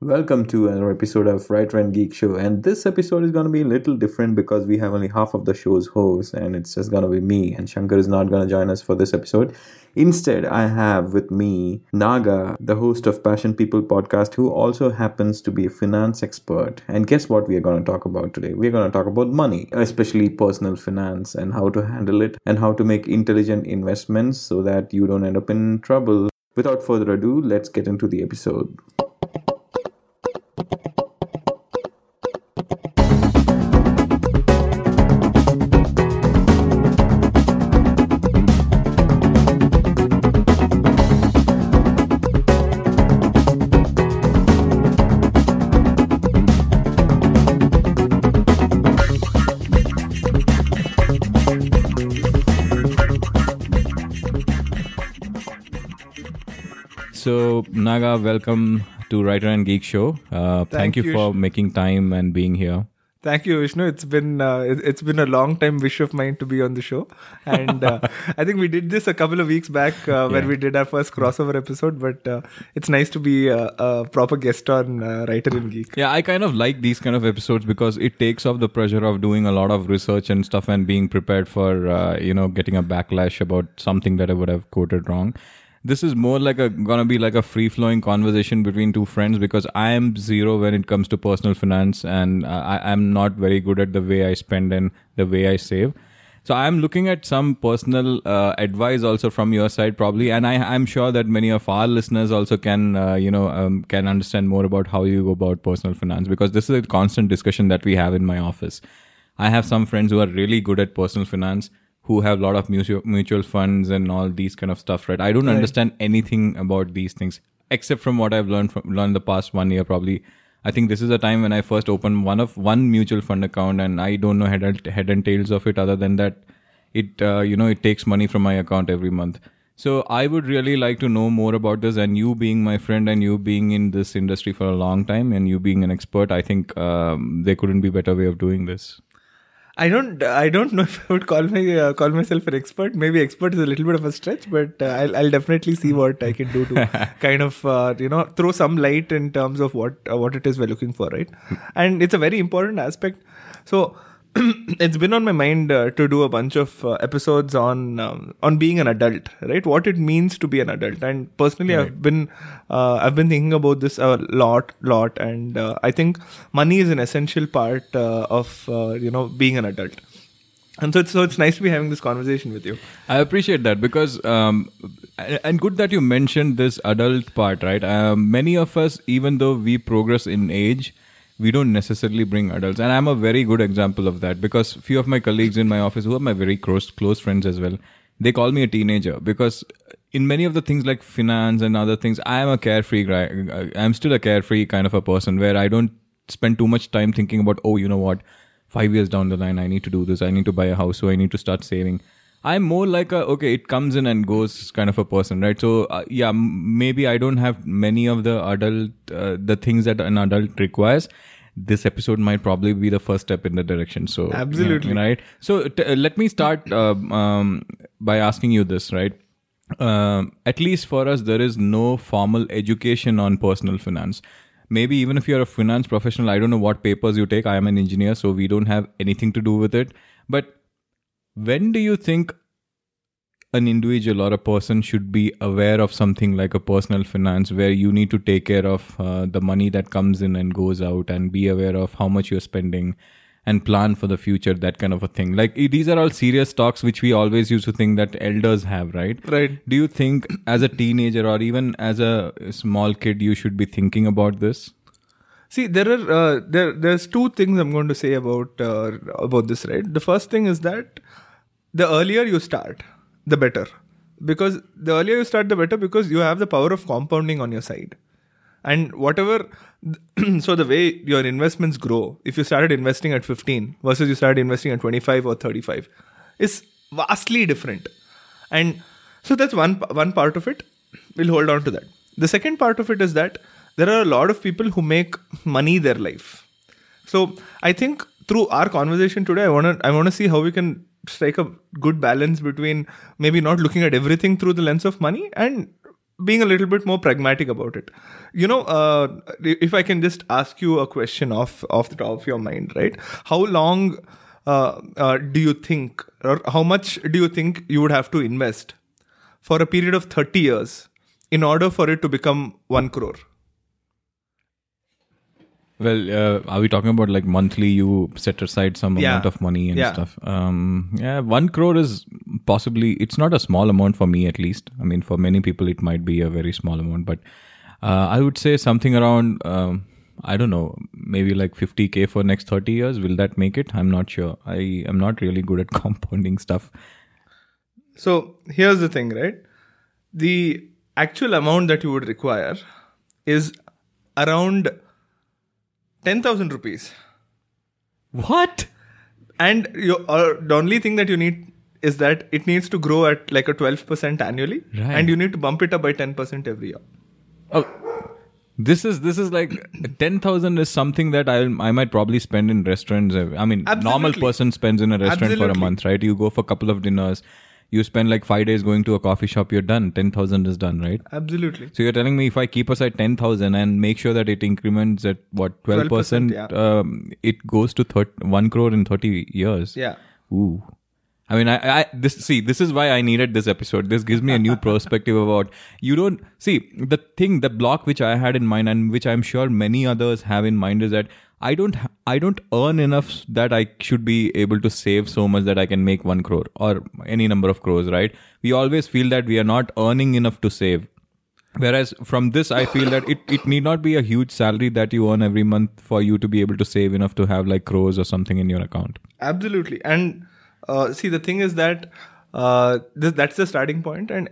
Welcome to another episode of Right Trend Geek Show, and this episode is going to be a little different because we have only half of the show's host, and it's just going to be me, and Shankar is not going to join us for this episode. Instead, I have with me Naga, the host of Passion People Podcast, who also happens to be a finance expert. And guess what we are going to talk about today? We are going to talk about money, especially personal finance and how to handle it and how to make intelligent investments so that you don't end up in trouble. Without further ado, let's get into the episode. So, Naga, welcome to Writer and Geek Show. Thank you for making time and being here. Thank you, Vishnu. It's been a long time wish of mine to be on the show. And I think we did this a couple of weeks back where we did our first crossover episode. But it's nice to be a proper guest on Writer and Geek. Yeah, I kind of like these kind of episodes because it takes off the pressure of doing a lot of research and stuff and being prepared for, getting a backlash about something that I would have quoted wrong. This is more like gonna be like a free-flowing conversation between two friends because I am zero when it comes to personal finance, and I'm not very good at the way I spend and the way I save. So I'm looking at some personal advice also from your side probably, and I'm sure that many of our listeners also can understand more about how you go about personal finance, because this is a constant discussion that we have in my office. I have some friends who are really good at personal finance, who have a lot of mutual funds and all these kind of stuff, right? I don't understand anything about these things, except from what I've learned the past 1 year probably. I think this is the time when I first opened one mutual fund account, and I don't know head and tails of it, other than that it takes money from my account every month. So I would really like to know more about this, and you being my friend and you being in this industry for a long time and you being an expert, I think there couldn't be a better way of doing this. I don't know if I would call myself an expert. Maybe expert is a little bit of a stretch, but I'll definitely see what I can do to kind of throw some light in terms of what it is we're looking for, right? And it's a very important aspect. So it's been on my mind to do a bunch of episodes on being an adult, right? What it means to be an adult. And personally, right, I've been thinking about this a lot, and I think money is an essential part of being an adult. And so it's nice to be having this conversation with you. I appreciate that, because and good that you mentioned this adult part, right? Many of us, even though we progress in age, we don't necessarily bring adults. And I'm a very good example of that, because a few of my colleagues in my office, who are my very close friends as well, they call me a teenager, because in many of the things like finance and other things, I am a carefree guy. I'm still a carefree kind of a person, where I don't spend too much time thinking about, 5 years down the line, I need to do this, I need to buy a house, so I need to start saving. I'm more like it comes in and goes kind of a person, right? So maybe I don't have many of the adult, the things that an adult requires. This episode might probably be the first step in the direction. So absolutely, right? So let me start by asking you this, right? At least for us, there is no formal education on personal finance. Maybe even if you're a finance professional, I don't know what papers you take. I am an engineer, so we don't have anything to do with it. But when do you think an individual or a person should be aware of something like a personal finance, where you need to take care of the money that comes in and goes out, and be aware of how much you're spending and plan for the future, that kind of a thing? Like, these are all serious talks which we always used to think that elders have, right? Right. Do you think as a teenager or even as a small kid, you should be thinking about this? See, there's two things I'm going to say about this, right? The first thing is that the earlier you start, the better. Because the earlier you start, the better, because you have the power of compounding on your side. And so the way your investments grow, if you started investing at 15 versus you started investing at 25 or 35, is vastly different. And so that's one part of it. We'll hold on to that. The second part of it is that there are a lot of people who make money their life. So I think through our conversation today, I want to see how we can strike a good balance between maybe not looking at everything through the lens of money and being a little bit more pragmatic about it. You know, if I can just ask you a question off the top of your mind, right? How long do you think, or how much do you think you would have to invest for a period of 30 years in order for it to become 1 crore? Well, are we talking about like monthly you set aside some amount of money and stuff? 1 crore is possibly, it's not a small amount for me at least. I mean, for many people it might be a very small amount, but I would say something around, I don't know, maybe like 50K for next 30 years. Will that make it? I'm not sure. I am not really good at compounding stuff. So here's the thing, right? The actual amount that you would require is around 10,000 rupees. What? And the only thing that you need is that it needs to grow at like a 12% annually, right? And you need to bump it up by 10% every year. Oh, this is like 10,000 is something that I might probably spend in restaurants. I mean, normal person spends in a restaurant for a month, right? You go for a couple of dinners. You spend like 5 days going to a coffee shop, you're done. 10,000 is done, right? Absolutely. So you're telling me if I keep aside 10,000 and make sure that it increments at what, 12%, it goes to 1 crore in 30 years. Yeah. Ooh. I mean, this is why I needed this episode. This gives me a new perspective about, the thing, the block which I had in mind and which I'm sure many others have in mind is that I don't earn enough that I should be able to save so much that I can make 1 crore or any number of crores, right? We always feel that we are not earning enough to save. Whereas from this, I feel that it need not be a huge salary that you earn every month for you to be able to save enough to have like crores or something in your account. Absolutely. And the thing is that that's the starting point, and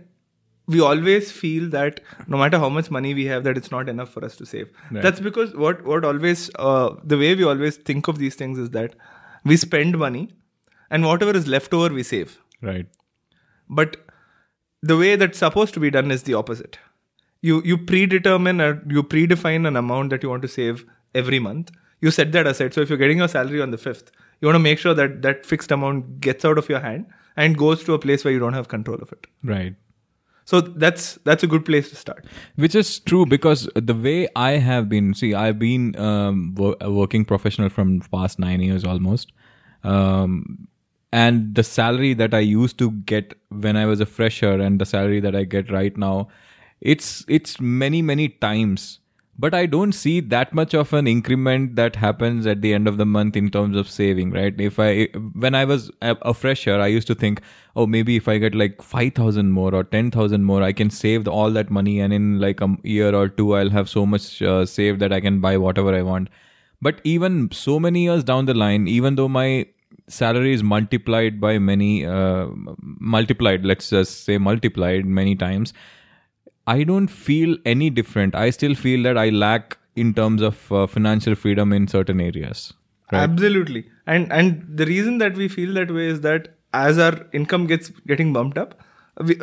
we always feel that no matter how much money we have, that it's not enough for us to save. Right. That's because what always the way we always think of these things is that we spend money and whatever is left over we save. Right. But the way that's supposed to be done is the opposite. You predetermine or you predefine an amount that you want to save every month. You set that aside. So if you're getting your salary on the 5th, you want to make sure that that fixed amount gets out of your hand and goes to a place where you don't have control of it. Right. So that's a good place to start. Which is true, because the way I have been, I've been a working professional from past 9 years almost. And the salary that I used to get when I was a fresher and the salary that I get right now, it's many, many times. But I don't see that much of an increment that happens at the end of the month in terms of saving, right? When I was a fresher, I used to think, oh, maybe if I get like 5,000 more or 10,000 more, I can save all that money. And in like a year or two, I'll have so much saved that I can buy whatever I want. But even so many years down the line, even though my salary is multiplied by many, let's just say multiplied many times, I don't feel any different. I still feel that I lack in terms of financial freedom in certain areas. Right? Absolutely. And the reason that we feel that way is that as our income getting bumped up,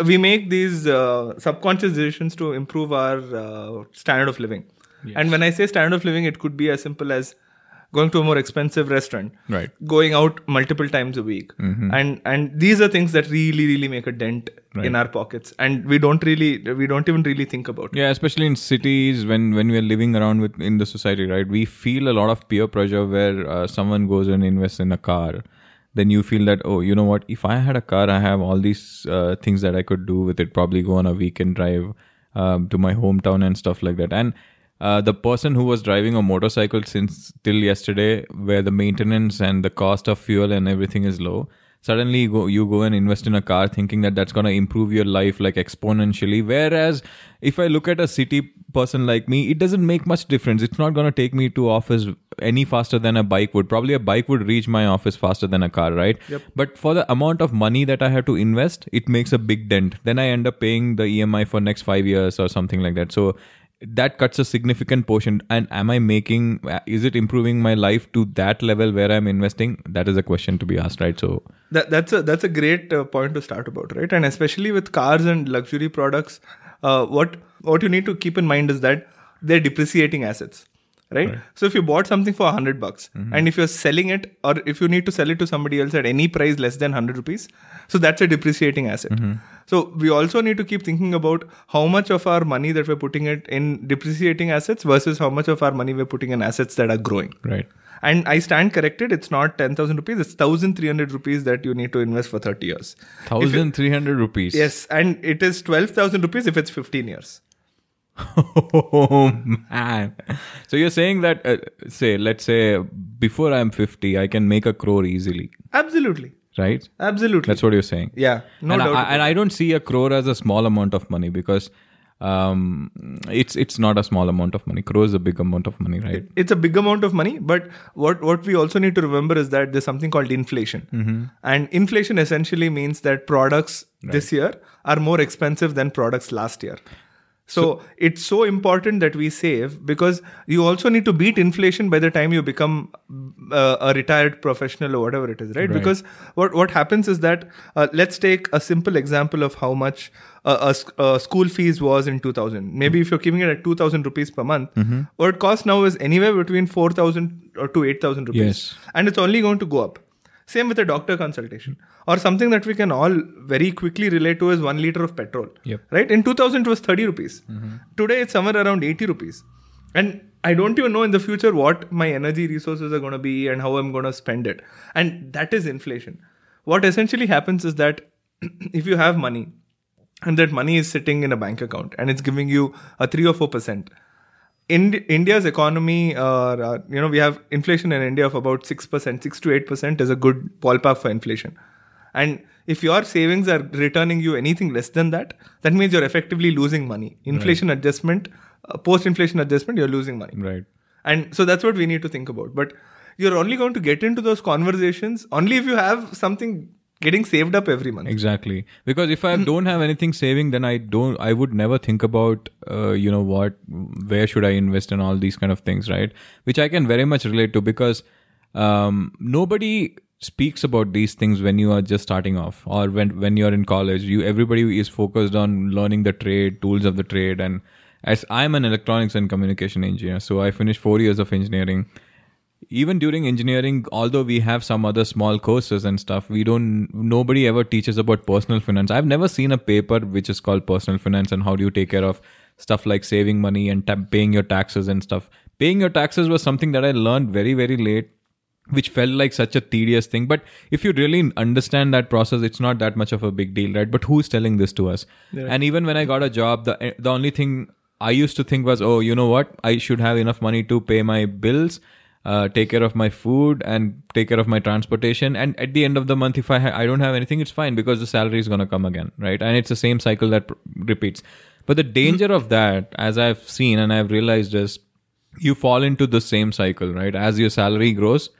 we make these subconscious decisions to improve our standard of living. Yes. And when I say standard of living, it could be as simple as going to a more expensive restaurant, right? Going out multiple times a week. Mm-hmm. And these are things that really, really make a dent in our pockets. And we don't even really think about it. Yeah, especially in cities when we are living around in the society, right? We feel a lot of peer pressure where someone goes and invests in a car. Then you feel that, oh, you know what? If I had a car, I have all these things that I could do with it. Probably go on a weekend drive to my hometown and stuff like that. And the person who was driving a motorcycle since till yesterday, where the maintenance and the cost of fuel and everything is low, suddenly you go and invest in a car thinking that that's going to improve your life like exponentially. Whereas if I look at a city person like me, it doesn't make much difference. It's not going to take me to office any faster than a bike would. Probably a bike would reach my office faster than a car, right? Yep. But for the amount of money that I have to invest, it makes a big dent. Then I end up paying the EMI for next 5 years or something like that. So that cuts a significant portion. And is it improving my life to that level where I'm investing? That is a question to be asked, right? So that's a great point to start about, right? And especially with cars and luxury products, what you need to keep in mind is that they're depreciating assets, right? So if you bought something for $100 and if you're selling it, or if you need to sell it to somebody else at any price less than 100 rupees, so that's a depreciating asset. So we also need to keep thinking about how much of our money that we're putting it in depreciating assets versus how much of our money we're putting in assets that are growing. Right. And I stand corrected. It's not 10,000 rupees. It's 1,300 rupees that you need to invest for 30 years. 1,300 rupees. Yes. And it is 12,000 rupees if it's 15 years. Oh, man. So you're saying that, let's say, before I'm 50, I can make 1 crore easily. Absolutely. Right? Absolutely. That's what you're saying. Yeah. No doubt. I don't see 1 crore as a small amount of money because it's not a small amount of money. Crore is a big amount of money, right? It's a big amount of money. But what we also need to remember is that there's something called inflation. And inflation essentially means that products this year are more expensive than products last year. So it's so important that we save, because you also need to beat inflation by the time you become a retired professional or whatever it is, right? Because what happens is that, let's take a simple example of how much school fees was in 2000. Maybe if you're keeping it at 2,000 rupees per month, what it costs now is anywhere between 4,000 to 8,000 rupees. And it's only going to go up. Same with a doctor consultation, or something that we can all very quickly relate to is 1 liter of petrol, right? In 2000, it was 30 rupees. Today, it's somewhere around 80 rupees. And I don't even know in the future what my energy resources are going to be and how I'm going to spend it. And that is inflation. What essentially happens is that if you have money and that money is sitting in a bank account and it's giving you a 3 or 4%, in India's economy, we have inflation in India of about 6%. 6 to 8% is a good ballpark for inflation. And if your savings are returning you anything less than that, that means you're effectively losing money. Inflation adjustment, post-inflation adjustment, you're losing money. Right. And so that's what we need to think about. But you're only going to get into those conversations only if you have something getting saved up every month. Exactly. Because if I don't have anything saving, then I would never think about, where should I invest and all these kind of things, right? Which I can very much relate to, because nobody speaks about these things when you are just starting off, or when you're in college. Everybody is focused on learning the trade, tools of the trade. And as I'm an electronics and communication engineer, so I finished 4 years of engineering. Even during engineering, although we have some other small courses and stuff, nobody ever teaches about personal finance. I've never seen a paper which is called personal finance and how do you take care of stuff like saving money and paying your taxes and stuff. Paying your taxes was something that I learned very, very late, which felt like such a tedious thing. But if you really understand that process, it's not that much of a big deal, right? But who's telling this to us? Yeah. And even when I got a job, the only thing I used to think was, oh, you know what? I should have enough money to pay my bills, take care of my food, and take care of my transportation. And at the end of the month, if I don't have anything, it's fine, because the salary is going to come again, right? And it's the same cycle that repeats. But the danger of that, as I've seen and I've realized, is you fall into the same cycle, right? As your salary grows,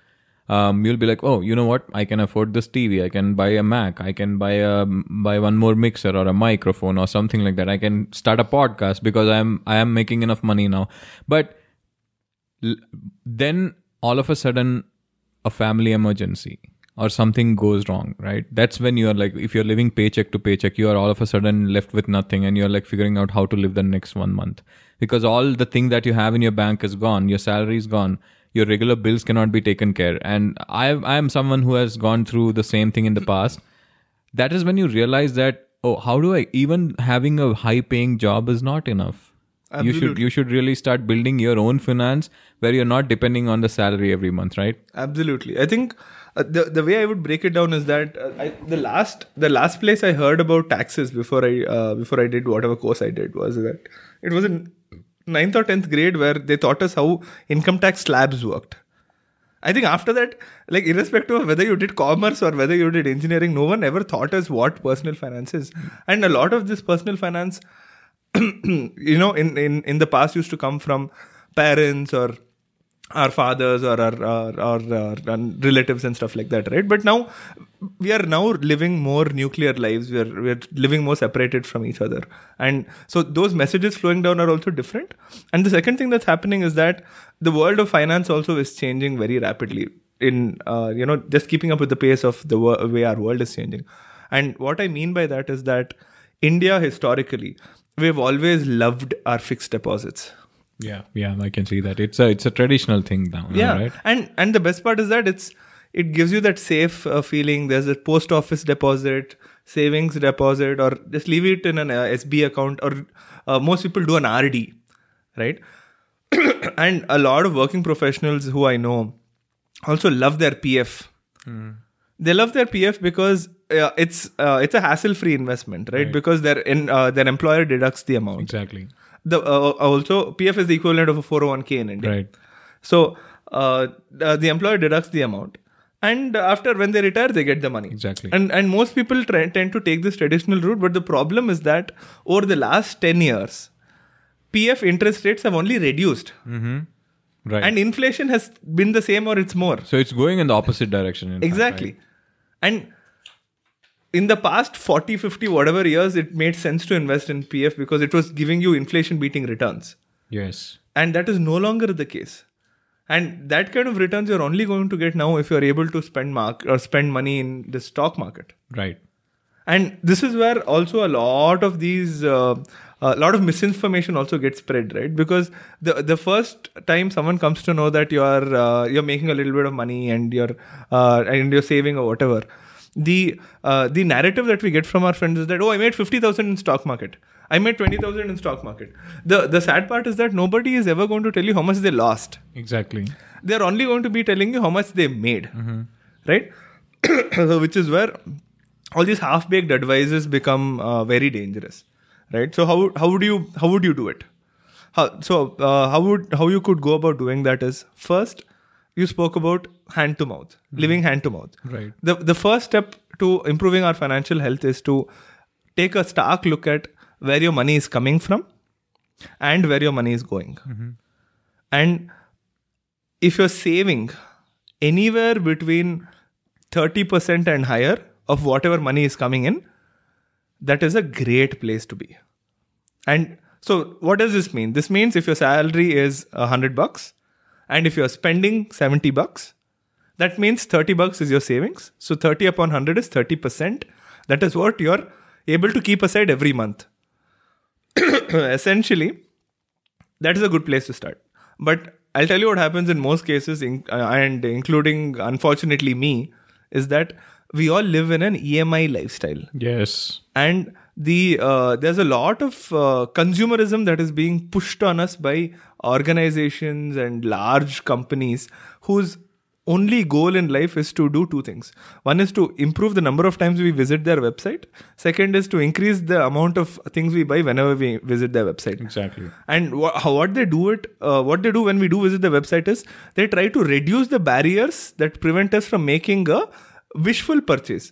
you'll be like, oh, you know what? I can afford this TV. I can buy a Mac. I can buy one more mixer or a microphone or something like that. I can start a podcast because I am making enough money now. But then all of a sudden a family emergency or something goes wrong, right? That's when you're like, if you're living paycheck to paycheck, you are all of a sudden left with nothing, and you're like figuring out how to live the next 1 month, because all the thing that you have in your bank is gone, your salary is gone, your regular bills cannot be taken care. And I am someone who has gone through the same thing in the past. That is when you realize that, oh, how do I, even having a high paying job is not enough. Absolutely. You should really start building your own finance where you're not depending on the salary every month, right? Absolutely. I think the way I would break it down is that the last place I heard about taxes before I did whatever course I did was that it was in 9th or 10th grade where they taught us how income tax slabs worked. I think after that, like, irrespective of whether you did commerce or whether you did engineering, no one ever taught us what personal finance is. And a lot of this personal finance in the past used to come from parents or our fathers or our relatives and stuff like that, right? But now we are living more nuclear lives. We're living more separated from each other. And so those messages flowing down are also different. And the second thing that's happening is that the world of finance also is changing very rapidly in, just keeping up with the pace of the way our world is changing. And what I mean by that is that India historically, we've always loved our fixed deposits. Yeah, I can see that. It's a traditional thing now. Yeah, right? And the best part is that it gives you that safe feeling. There's a post office deposit, savings deposit, or just leave it in an SB account, or most people do an RD, right? And a lot of working professionals who I know also love their PF. Mm. They love their PF because it's a hassle-free investment, right? Because their employer deducts the amount. Exactly. Also, PF is the equivalent of a 401k in India. Right. So the employer deducts the amount, and after when they retire, they get the money. Exactly. And most people tend to take this traditional route, but the problem is that over the last 10 years, PF interest rates have only reduced. Mm-hmm. Right. And inflation has been the same or it's more. So it's going in the opposite direction. Exactly. And in the past 40, 50, whatever years, it made sense to invest in PF because it was giving you inflation-beating returns. Yes. And that is no longer the case. And that kind of returns you're only going to get now if you're able to spend money in the stock market. Right. And this is where also a lot of misinformation also gets spread, right? Because the first time someone comes to know that you're making a little bit of money and you're saving or whatever, the narrative that we get from our friends is that, oh, I made 50,000 in stock market. I made 20,000 in stock market. The sad part is that nobody is ever going to tell you how much they lost. Exactly. They're only going to be telling you how much they made, right? So, which is where all these half-baked advices become very dangerous. Right. So how would you do it? How you could go about doing that is, first, you spoke about hand to mouth, living hand to mouth. Right. The first step to improving our financial health is to take a stark look at where your money is coming from and where your money is going. Mm-hmm. And if you're saving anywhere between 30% and higher of whatever money is coming in, that is a great place to be. And so what does this mean? This means if your salary is $100 and if you're spending $70, that means $30 is your savings. So 30 upon 100 is 30%. That is what you're able to keep aside every month. Essentially, that is a good place to start. But I'll tell you what happens in most cases, and including, unfortunately, me, is that we all live in an EMI lifestyle. Yes. And there's a lot of consumerism that is being pushed on us by organizations and large companies whose only goal in life is to do two things. One is to improve the number of times we visit their website. Second is to increase the amount of things we buy whenever we visit their website. Exactly. And what they do when we do visit the website is they try to reduce the barriers that prevent us from making a wishful purchase.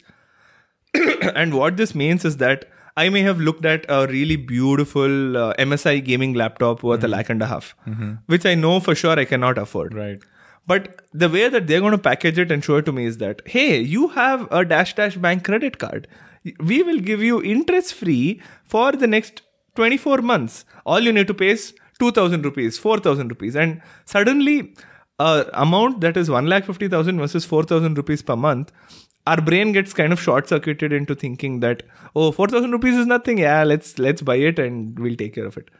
And what this means is that I may have looked at a really beautiful MSI gaming laptop worth $150,000, which I know for sure I cannot afford. Right. But the way that they're going to package it and show it to me is that, hey, you have a .. bank credit card. We will give you interest free for the next 24 months. All you need to pay is 2,000 rupees, 4,000 rupees. And suddenly, amount that is 150,000 versus 4,000 rupees per month, our brain gets kind of short-circuited into thinking that, oh, 4,000 rupees is nothing. Yeah, let's buy it and we'll take care of it.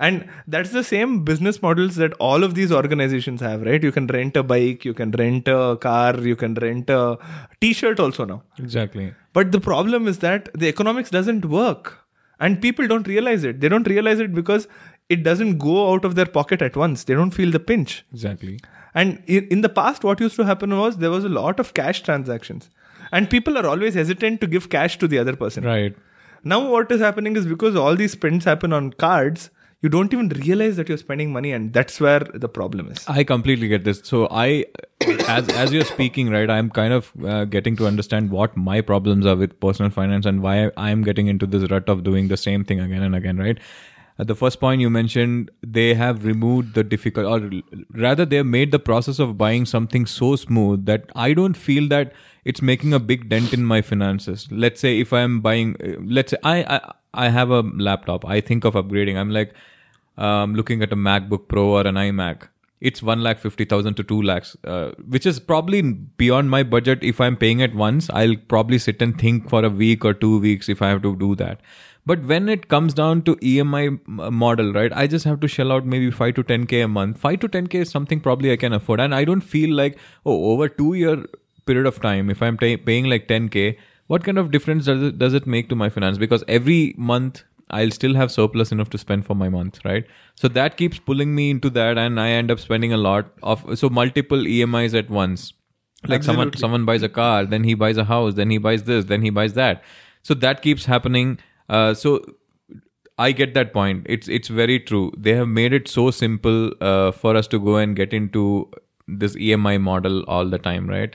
And that's the same business models that all of these organizations have, right? You can rent a bike, you can rent a car, you can rent a T-shirt also now. Exactly. But the problem is that the economics doesn't work and people don't realize it. They don't realize it because it doesn't go out of their pocket at once. They don't feel the pinch. Exactly. And in the past, what used to happen was there was a lot of cash transactions. And people are always hesitant to give cash to the other person. Right. Now what is happening is because all these spends happen on cards, you don't even realize that you're spending money, and that's where the problem is. I completely get this. So I, as you're speaking, right, I'm kind of getting to understand what my problems are with personal finance and why I'm getting into this rut of doing the same thing again and again, right? At the first point you mentioned, they have removed the difficult, or rather they have made the process of buying something so smooth that I don't feel that it's making a big dent in my finances. Let's say if I'm buying, I have a laptop. I think of upgrading. I'm like looking at a MacBook Pro or an iMac. It's 150,000 to 2 lakhs, which is probably beyond my budget. If I'm paying at once, I'll probably sit and think for a week or 2 weeks if I have to do that. But when it comes down to EMI model, right, I just have to shell out maybe 5 to 10K a month. 5 to 10K is something probably I can afford. And I don't feel like, oh, over 2-year period of time, if I'm paying like 10K, what kind of difference does it make to my finance? Because every month, I'll still have surplus enough to spend for my month, right? So that keeps pulling me into that, and I end up spending a lot of, so multiple EMIs at once. Like someone buys a car, then he buys a house, then he buys this, then he buys that. So that keeps happening. So I get that point. It's very true. They have made it so simple for us to go and get into this EMI model all the time, right?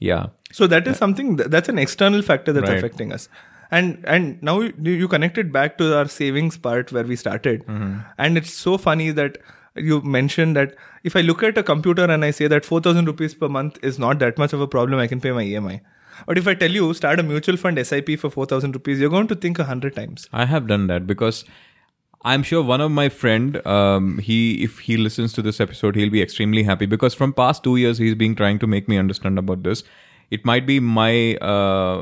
Yeah. So that is something, that's an external factor that's affecting us. And now you connect it back to our savings part where we started. Mm-hmm. And it's so funny that you mentioned that if I look at a computer and I say that 4,000 rupees per month is not that much of a problem, I can pay my EMI. But if I tell you, start a mutual fund SIP for 4,000 rupees, you're going to think 100 times. I have done that because I'm sure one of my friend, if he listens to this episode, he'll be extremely happy because from past 2 years, he's been trying to make me understand about this. It might be my,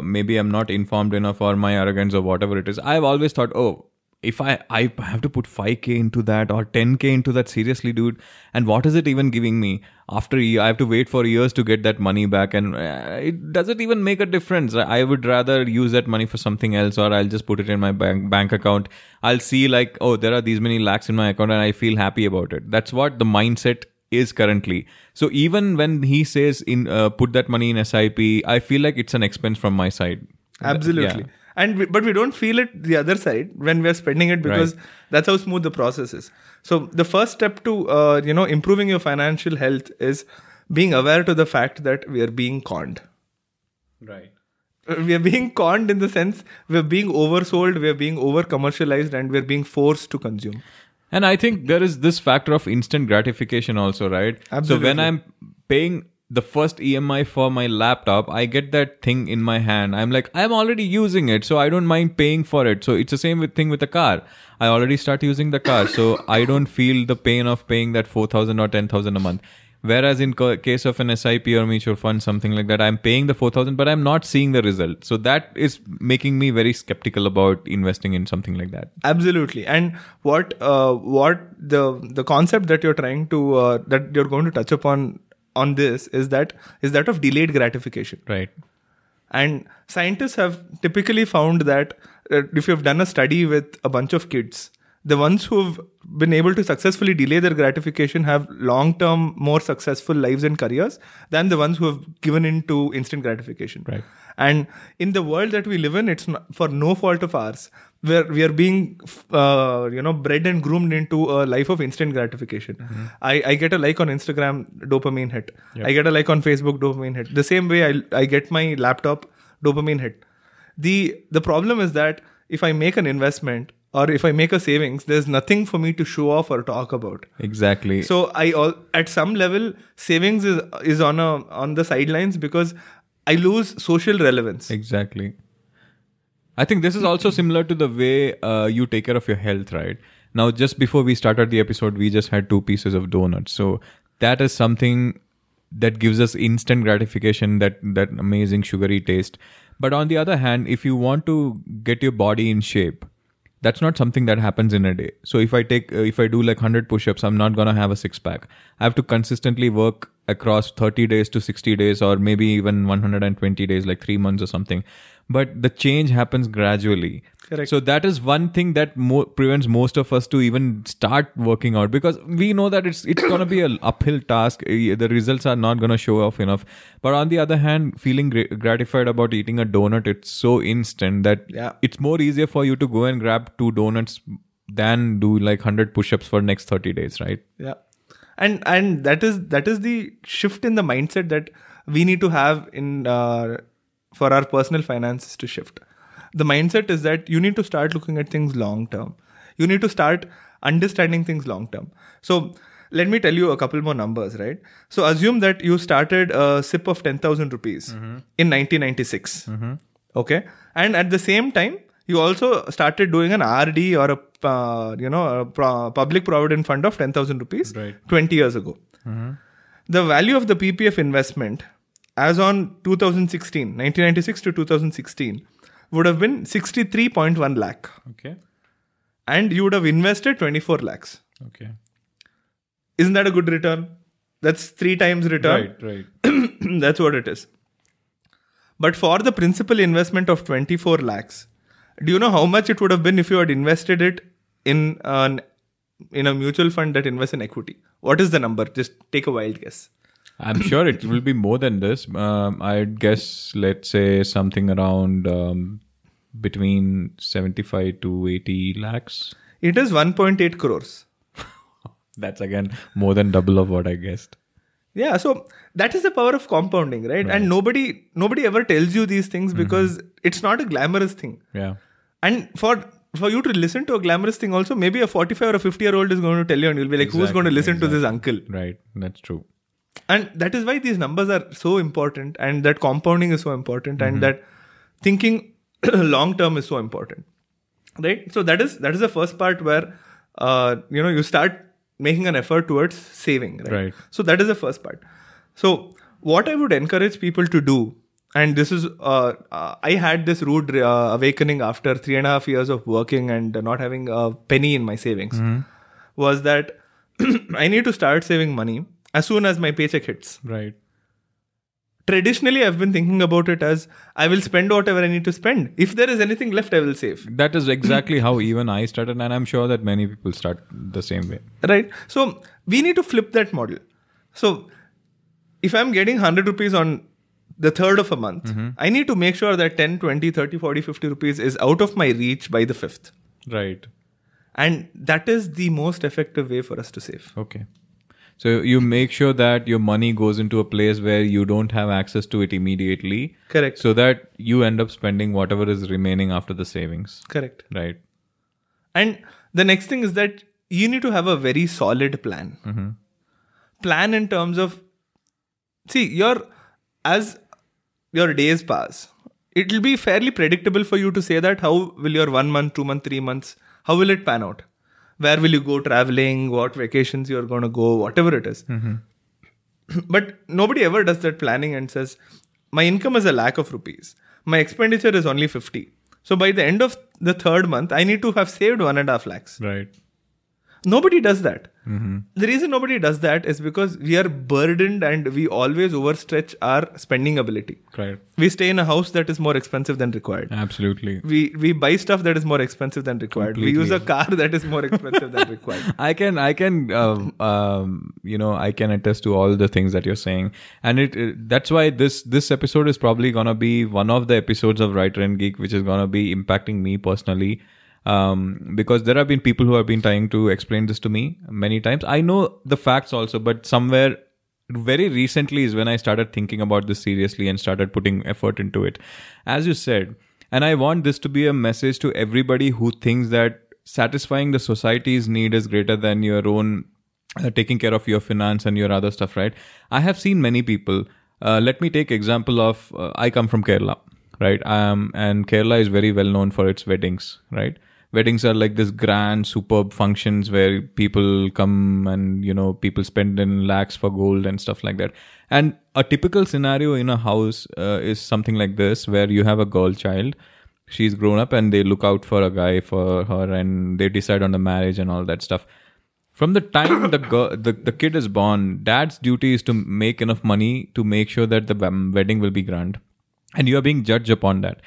maybe I'm not informed enough or my arrogance or whatever it is. I've always thought, oh, if I have to put 5K into that or 10K into that, seriously, dude. And what is it even giving me? After a year, I have to wait for years to get that money back. And it doesn't even make a difference. I would rather use that money for something else, or I'll just put it in my bank account. I'll see like, oh, there are these many lakhs in my account and I feel happy about it. That's what the mindset is currently. So even when he says put that money in SIP, I feel like it's an expense from my side. Absolutely. Yeah. But we don't feel it the other side when we're spending it because that's how smooth the process is. So the first step to improving your financial health is being aware to the fact that we are being conned. Right. We are being conned in the sense we're being oversold, we're being over-commercialized, and we're being forced to consume. And I think there is this factor of instant gratification also, right? Absolutely. So when I'm paying the first EMI for my laptop, I get that thing in my hand. I'm like, I'm already using it, so I don't mind paying for it. So it's the same thing with the car. I already start using the car, so I don't feel the pain of paying that 4,000 or 10,000 a month. Whereas in case of an SIP or mutual fund, something like that, I'm paying the 4,000, but I'm not seeing the result. So that is making me very skeptical about investing in something like that. Absolutely. And what the concept that you're trying to that you're going to touch upon on this is that of delayed gratification. Right. And scientists have typically found that if you've done a study with a bunch of kids, the ones who've been able to successfully delay their gratification have long-term, more successful lives and careers than the ones who have given in to instant gratification. Right. And in the world that we live in, it's not, for no fault of ours, where we are being, bred and groomed into a life of instant gratification. Mm-hmm. I get a like on Instagram, dopamine hit. Yep. I get a like on Facebook, dopamine hit. The same way I get my laptop, dopamine hit. The problem is that if I make an investment, or if I make a savings, there's nothing for me to show off or talk about. Exactly. So at some level, savings is on the sidelines because I lose social relevance. Exactly. I think this is also similar to the way you take care of your health, right? Now, just before we started the episode, we just had 2 pieces of donuts. So that is something that gives us instant gratification, that amazing sugary taste. But on the other hand, if you want to get your body in shape, that's not something that happens in a day. So if I do like 100 push-ups, I'm not going to have a six-pack. I have to consistently work across 30 days to 60 days or maybe even 120 days, like 3 months or something. But the change happens gradually. Correct. So that is one thing that prevents most of us to even start working out because we know that it's going to be an uphill task. The results are not going to show off enough. But on the other hand, feeling gratified about eating a donut, it's so instant that it's more easier for you to go and grab 2 donuts than do like 100 push-ups for next 30 days, right? Yeah. And that is the shift in the mindset that we need to have in for our personal finances to shift. The mindset is that you need to start looking at things long term. You need to start understanding things long term. So let me tell you a couple more numbers, right? So assume that you started a SIP of 10,000 rupees in 1996. Mm-hmm. Okay. And at the same time, you also started doing an RD or a public provident fund of 10,000 rupees 20 years ago. Mm-hmm. The value of the PPF investment as on 1996 to 2016 would have been 63.1 lakh. Okay. And you would have invested 24 lakhs. Okay. Isn't that a good return? That's 3 times return. Right, right. That's what it is. But for the principal investment of 24 lakhs, do you know how much it would have been if you had invested it in a mutual fund that invests in equity? What is the number? Just take a wild guess. I'm sure it will be more than this. I'd guess, let's say, something around between 75 to 80 lakhs. It is 1.8 crores. That's again more than double of what I guessed. Yeah, so that is the power of compounding, right? And nobody ever tells you these things because it's not a glamorous thing. Yeah. And for you to listen to a glamorous thing also, maybe a 45 or a 50-year-old is going to tell you and you'll be like, exactly, who's going to listen to this uncle? Right, that's true. And that is why these numbers are so important and that compounding is so important and that thinking long term is so important, right? So that is the first part where, you start making an effort towards saving, right? So that is the first part. So what I would encourage people to do, and this is, I had this rude awakening after 3.5 years of working and not having a penny in my savings, was that I need to start saving money as soon as my paycheck hits. Right. Traditionally, I've been thinking about it as I will spend whatever I need to spend. If there is anything left, I will save. That is exactly how even I started, and I'm sure that many people start the same way. Right. So we need to flip that model. So if I'm getting 100 rupees on the third of a month, I need to make sure that 10, 20, 30, 40, 50 rupees is out of my reach by the 5th. Right. And that is the most effective way for us to save. Okay. So you make sure that your money goes into a place where you don't have access to it immediately. Correct. So that you end up spending whatever is remaining after the savings. Correct. Right. And the next thing is that you need to have a very solid plan. Plan in terms of, as your days pass, it will be fairly predictable for you to say that how will your 1 month, 2 months, 3 months, how will it pan out? Where will you go traveling? What vacations you're going to go? Whatever it is. But nobody ever does that planning and says, my income is 1 lakh rupees. My expenditure is only 50. So by the end of the third month, I need to have saved 1.5 lakhs. Right. Nobody does that. The reason nobody does that is because we are burdened and we always overstretch our spending ability. Right. We stay in a house that is more expensive than required. Absolutely. We buy stuff that is more expensive than required. Completely. We use a car that is more expensive than required. I can attest to all the things that you're saying, and that's why this episode is probably gonna be one of the episodes of Writer and Geek which is gonna be impacting me personally. Because there have been people who have been trying to explain this to me many times. I know the facts also, but somewhere very recently is when I started thinking about this seriously and started putting effort into it, as you said. And I want this to be a message to everybody who thinks that satisfying the society's need is greater than your own taking care of your finance and your other stuff, right? I have seen many people. Let me take example of, I come from Kerala, right? And Kerala is very well known for its weddings, right? Weddings are like this grand, superb functions where people come and, people spend in lakhs for gold and stuff like that. And a typical scenario in a house is something like this, where you have a girl child, she's grown up and they look out for a guy for her and they decide on the marriage and all that stuff. From the time the kid is born, dad's duty is to make enough money to make sure that the wedding will be grand. And you are being judged upon that.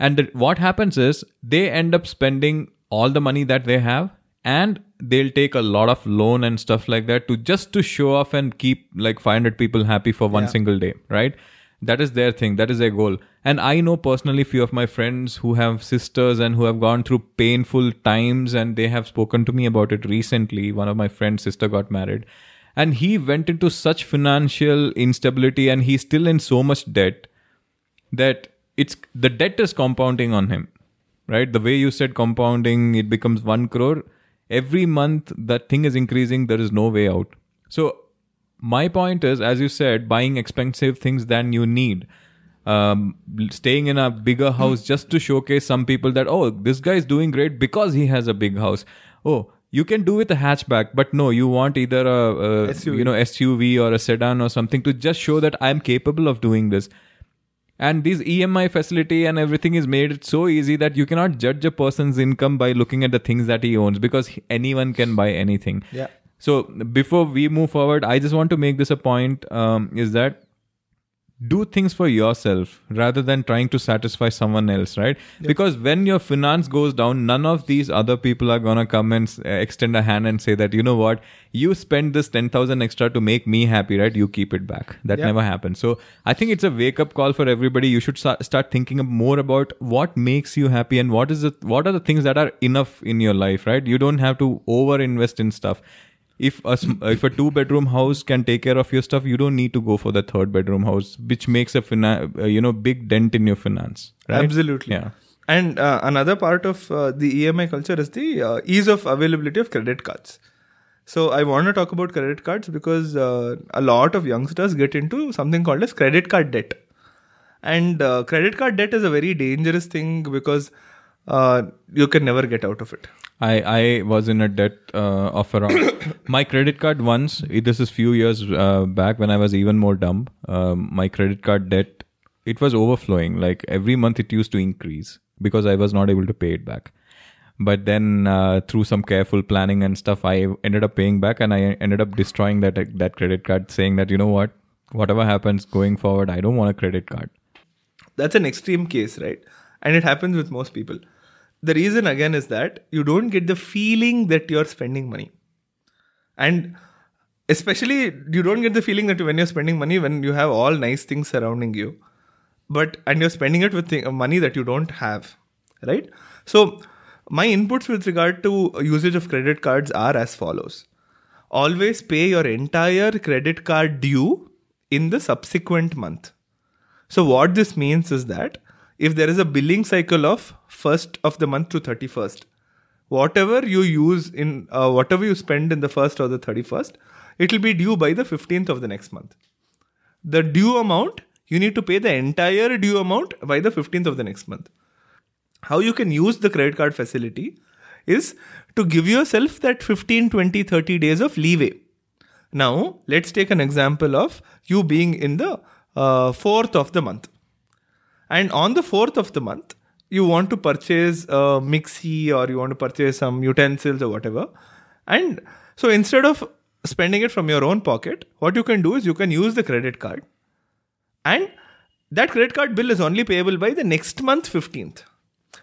And what happens is they end up spending all the money that they have, and they'll take a lot of loan and stuff like that to show off and keep like 500 people happy for one single day, right? That is their thing. That is their goal. And I know personally few of my friends who have sisters and who have gone through painful times, and they have spoken to me about it recently. One of my friend's sister got married and he went into such financial instability and he's still in so much debt that the debt is compounding on him, right? The way you said compounding, it becomes 1 crore. Every month that thing is increasing. There is no way out. So my point is, as you said, buying expensive things than you need, staying in a bigger house just to showcase some people that, oh, this guy is doing great because he has a big house. Oh, you can do with a hatchback, but no, you want either a SUV or a sedan or something to just show that I'm capable of doing this. And these EMI facility and everything is made it so easy that you cannot judge a person's income by looking at the things that he owns, because anyone can buy anything. Yeah. So before we move forward, I just want to make this a point, is that do things for yourself rather than trying to satisfy someone else, right? Yep. Because when your finance goes down, none of these other people are going to come and extend a hand and say that, you know what, you spent this 10,000 extra to make me happy, right? You keep it back. That never happens. So I think it's a wake up call for everybody. You should start thinking more about what makes you happy and what are the things that are enough in your life, right? You don't have to over invest in stuff. If a 2-bedroom house can take care of your stuff, you don't need to go for the 3rd-bedroom house, which makes a big dent in your finance. Right? Absolutely. Yeah. And another part of the EMI culture is the ease of availability of credit cards. So I want to talk about credit cards because a lot of youngsters get into something called as credit card debt. And credit card debt is a very dangerous thing because you can never get out of it. I was in a debt of around my credit card once. This is few years back when I was even more dumb. My credit card debt, it was overflowing. Like every month it used to increase because I was not able to pay it back. But then through some careful planning and stuff, I ended up paying back, and I ended up destroying that credit card, saying that, you know what, whatever happens going forward, I don't want a credit card. That's an extreme case, right? And it happens with most people. The reason again is that you don't get the feeling that you're spending money. And especially you don't get the feeling that when you're spending money, when you have all nice things surrounding you, and you're spending it with money that you don't have, right? So my inputs with regard to usage of credit cards are as follows. Always pay your entire credit card due in the subsequent month. So what this means is that if there is a billing cycle of 1st of the month to 31st, whatever you spend in the 1st or the 31st, it will be due by the 15th of the next month. The due amount, you need to pay the entire due amount by the 15th of the next month. How you can use the credit card facility is to give yourself that 15, 20, 30 days of leeway. Now, let's take an example of you being in the 4th of the month. And on the 4th of the month, you want to purchase a mixie or you want to purchase some utensils or whatever. And so instead of spending it from your own pocket, what you can do is you can use the credit card. And that credit card bill is only payable by the next month, 15th.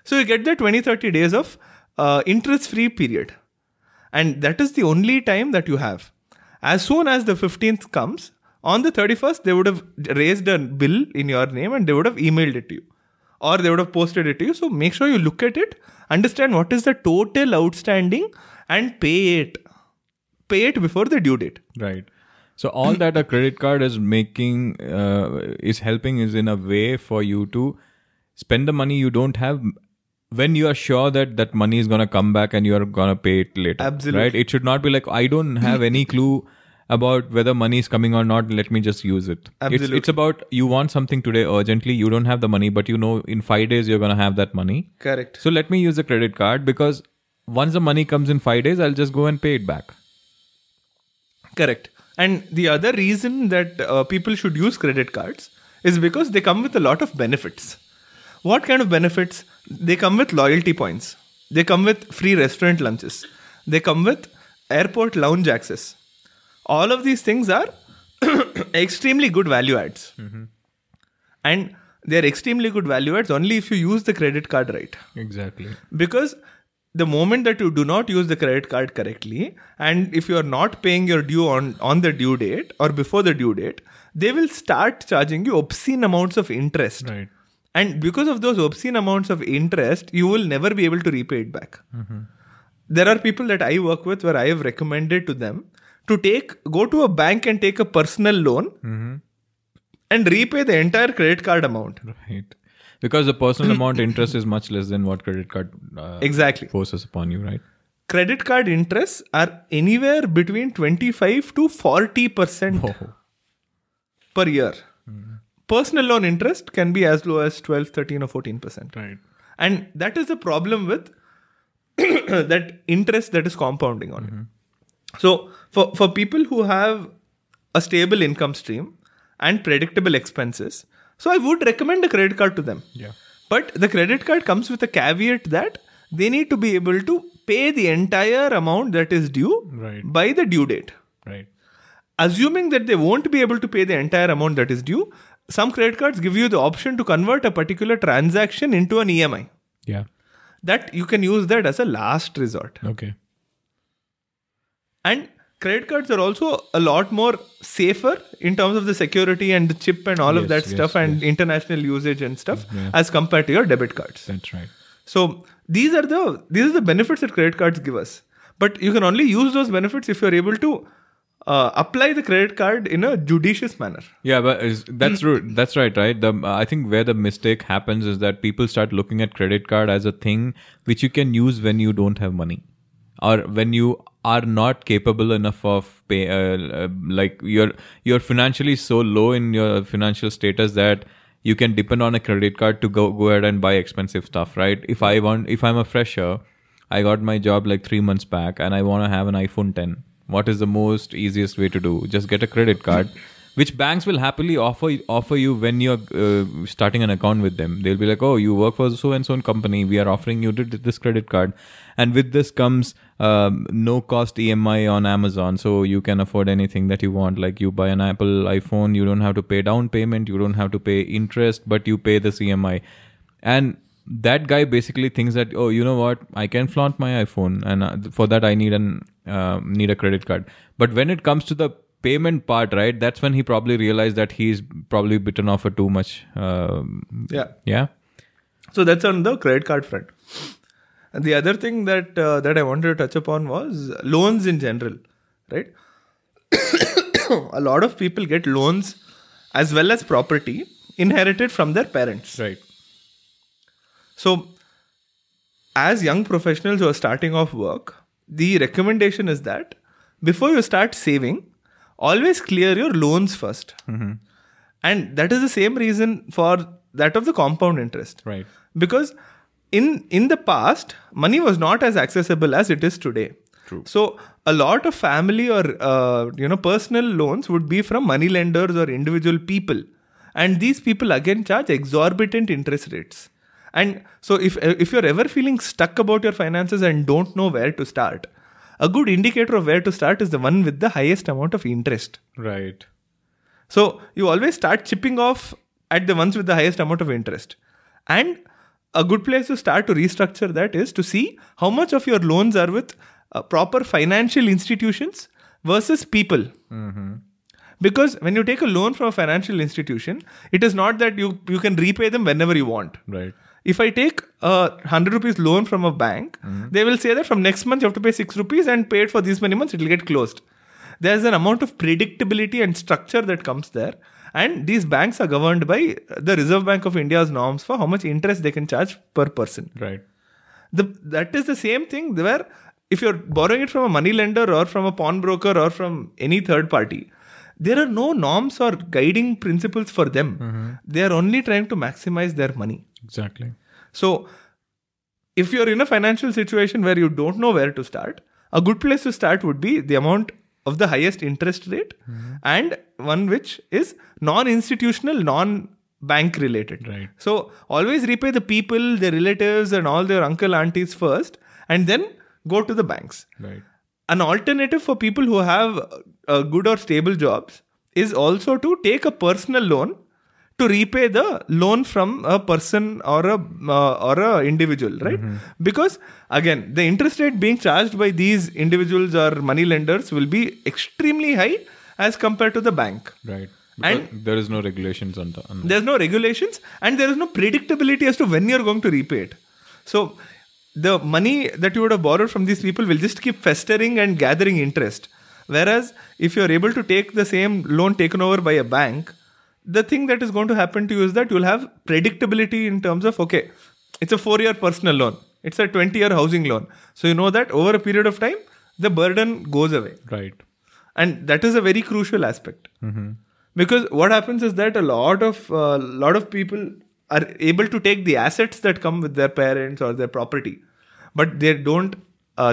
So you get the 20-30 days of interest-free period. And that is the only time that you have. As soon as the 15th comes, on the 31st, they would have raised a bill in your name and they would have emailed it to you or they would have posted it to you. So make sure you look at it, understand what is the total outstanding and pay it. Pay it before the due date. Right. So all that a credit card is making, is helping is in a way for you to spend the money you don't have when you are sure that that money is going to come back and you are going to pay it later. Absolutely. Right. It should not be like, I don't have any clue about whether money is coming or not, let me just use it. Absolutely. It's about you want something today urgently, you don't have the money, but you know in 5 days you're going to have that money. Correct. So let me use the credit card because once the money comes in 5 days, I'll just go and pay it back. Correct. And the other reason that people should use credit cards is because they come with a lot of benefits. What kind of benefits? They come with loyalty points. They come with free restaurant lunches. They come with airport lounge access. All of these things are extremely good value adds. Mm-hmm. And they're extremely good value adds only if you use the credit card right. Exactly. Because the moment that you do not use the credit card correctly, and if you are not paying your due on the due date or before the due date, they will start charging you obscene amounts of interest. Right. And because of those obscene amounts of interest, you will never be able to repay it back. Mm-hmm. There are people that I work with where I have recommended to them to go to a bank and take a personal loan mm-hmm. and repay the entire credit card amount. Right. Because the personal amount interest is much less than what credit card forces upon you, right? Credit card interests are anywhere between 25 to 40% per year. Mm-hmm. Personal loan interest can be as low as 12, 13 or 14%. Right. And that is the problem with that interest that is compounding on mm-hmm. it. So for people who have a stable income stream and predictable expenses, So I would recommend a credit card to them. Yeah. But the credit card comes with a caveat that they need to be able to pay the entire amount that is due by the due date. Right. Assuming that they won't be able to pay the entire amount that is due, some credit cards give you the option to convert a particular transaction into an EMI. Yeah. That you can use that as a last resort. Okay. And credit cards are also a lot more safer in terms of the security and the chip and all of that stuff and international usage and stuff as compared to your debit cards. That's right. So these are the benefits that credit cards give us. But you can only use those benefits if you're able to apply the credit card in a judicious manner. Yeah, but that's true. That's right, right? I think where the mistake happens is that people start looking at credit card as a thing which you can use when you don't have money or when you are not capable enough of pay. Like you're financially so low in your financial status that you can depend on a credit card to go ahead and buy expensive stuff, right? If I'm a fresher, I got my job like 3 months back and I want to have an iPhone 10. What is the most easiest way to do? Just get a credit card, which banks will happily offer you when you're starting an account with them. They'll be like, oh, you work for so-and-so company. We are offering you this credit card. And with this comes no-cost EMI on Amazon. So you can afford anything that you want. Like you buy an Apple iPhone, you don't have to pay down payment. You don't have to pay interest, but you pay this EMI. And that guy basically thinks that, oh, you know what? I can flaunt my iPhone. And for that, I need a credit card. But when it comes to the payment part, right, that's when he probably realized that he's probably bitten off for too much. Yeah. So that's on the credit card front. And the other thing that I wanted to touch upon was loans in general, right? A lot of people get loans as well as property inherited from their parents. Right. So as young professionals who are starting off work, the recommendation is that before you start saving, always clear your loans first. Mm-hmm. And that is the same reason for that of the compound interest. Right. Because in the past, money was not as accessible as it is today. True. So a lot of family or personal loans would be from money lenders or individual people. And these people again charge exorbitant interest rates. And so if you're ever feeling stuck about your finances and don't know where to start, a good indicator of where to start is the one with the highest amount of interest. Right. So you always start chipping off at the ones with the highest amount of interest. And a good place to start to restructure that is to see how much of your loans are with proper financial institutions versus people. Mm-hmm. Because when you take a loan from a financial institution, it is not that you can repay them whenever you want. Right. If I take a 100 rupees loan from a bank, mm-hmm. they will say that from next month you have to pay 6 rupees and pay it for these many months, it will get closed. There's an amount of predictability and structure that comes there. And these banks are governed by the Reserve Bank of India's norms for how much interest they can charge per person. Right. That is the same thing where if you're borrowing it from a money lender or from a pawnbroker or from any third party, there are no norms or guiding principles for them. Mm-hmm. They are only trying to maximize their money. Exactly. So if you're in a financial situation where you don't know where to start, a good place to start would be the amount of the highest interest rate mm-hmm. and one which is non-institutional, non-bank related. Right. So always repay the people, their relatives and all their uncle, aunties first and then go to the banks. Right. An alternative for people who have good or stable jobs is also to take a personal loan to repay the loan from a person or a individual, right? Mm-hmm. Because again, the interest rate being charged by these individuals or money lenders will be extremely high as compared to the bank. Right. Because and there is no regulations on that. There's no regulations and there is no predictability as to when you're going to repay it. So the money that you would have borrowed from these people will just keep festering and gathering interest. Whereas if you're able to take the same loan taken over by a bank, the thing that is going to happen to you is that you'll have predictability in terms of, okay, it's a 4-year personal loan. It's a 20-year housing loan. So you know that over a period of time, the burden goes away. Right. And that is a very crucial aspect. Mm-hmm. Because what happens is that a lot of people are able to take the assets that come with their parents or their property, but they don't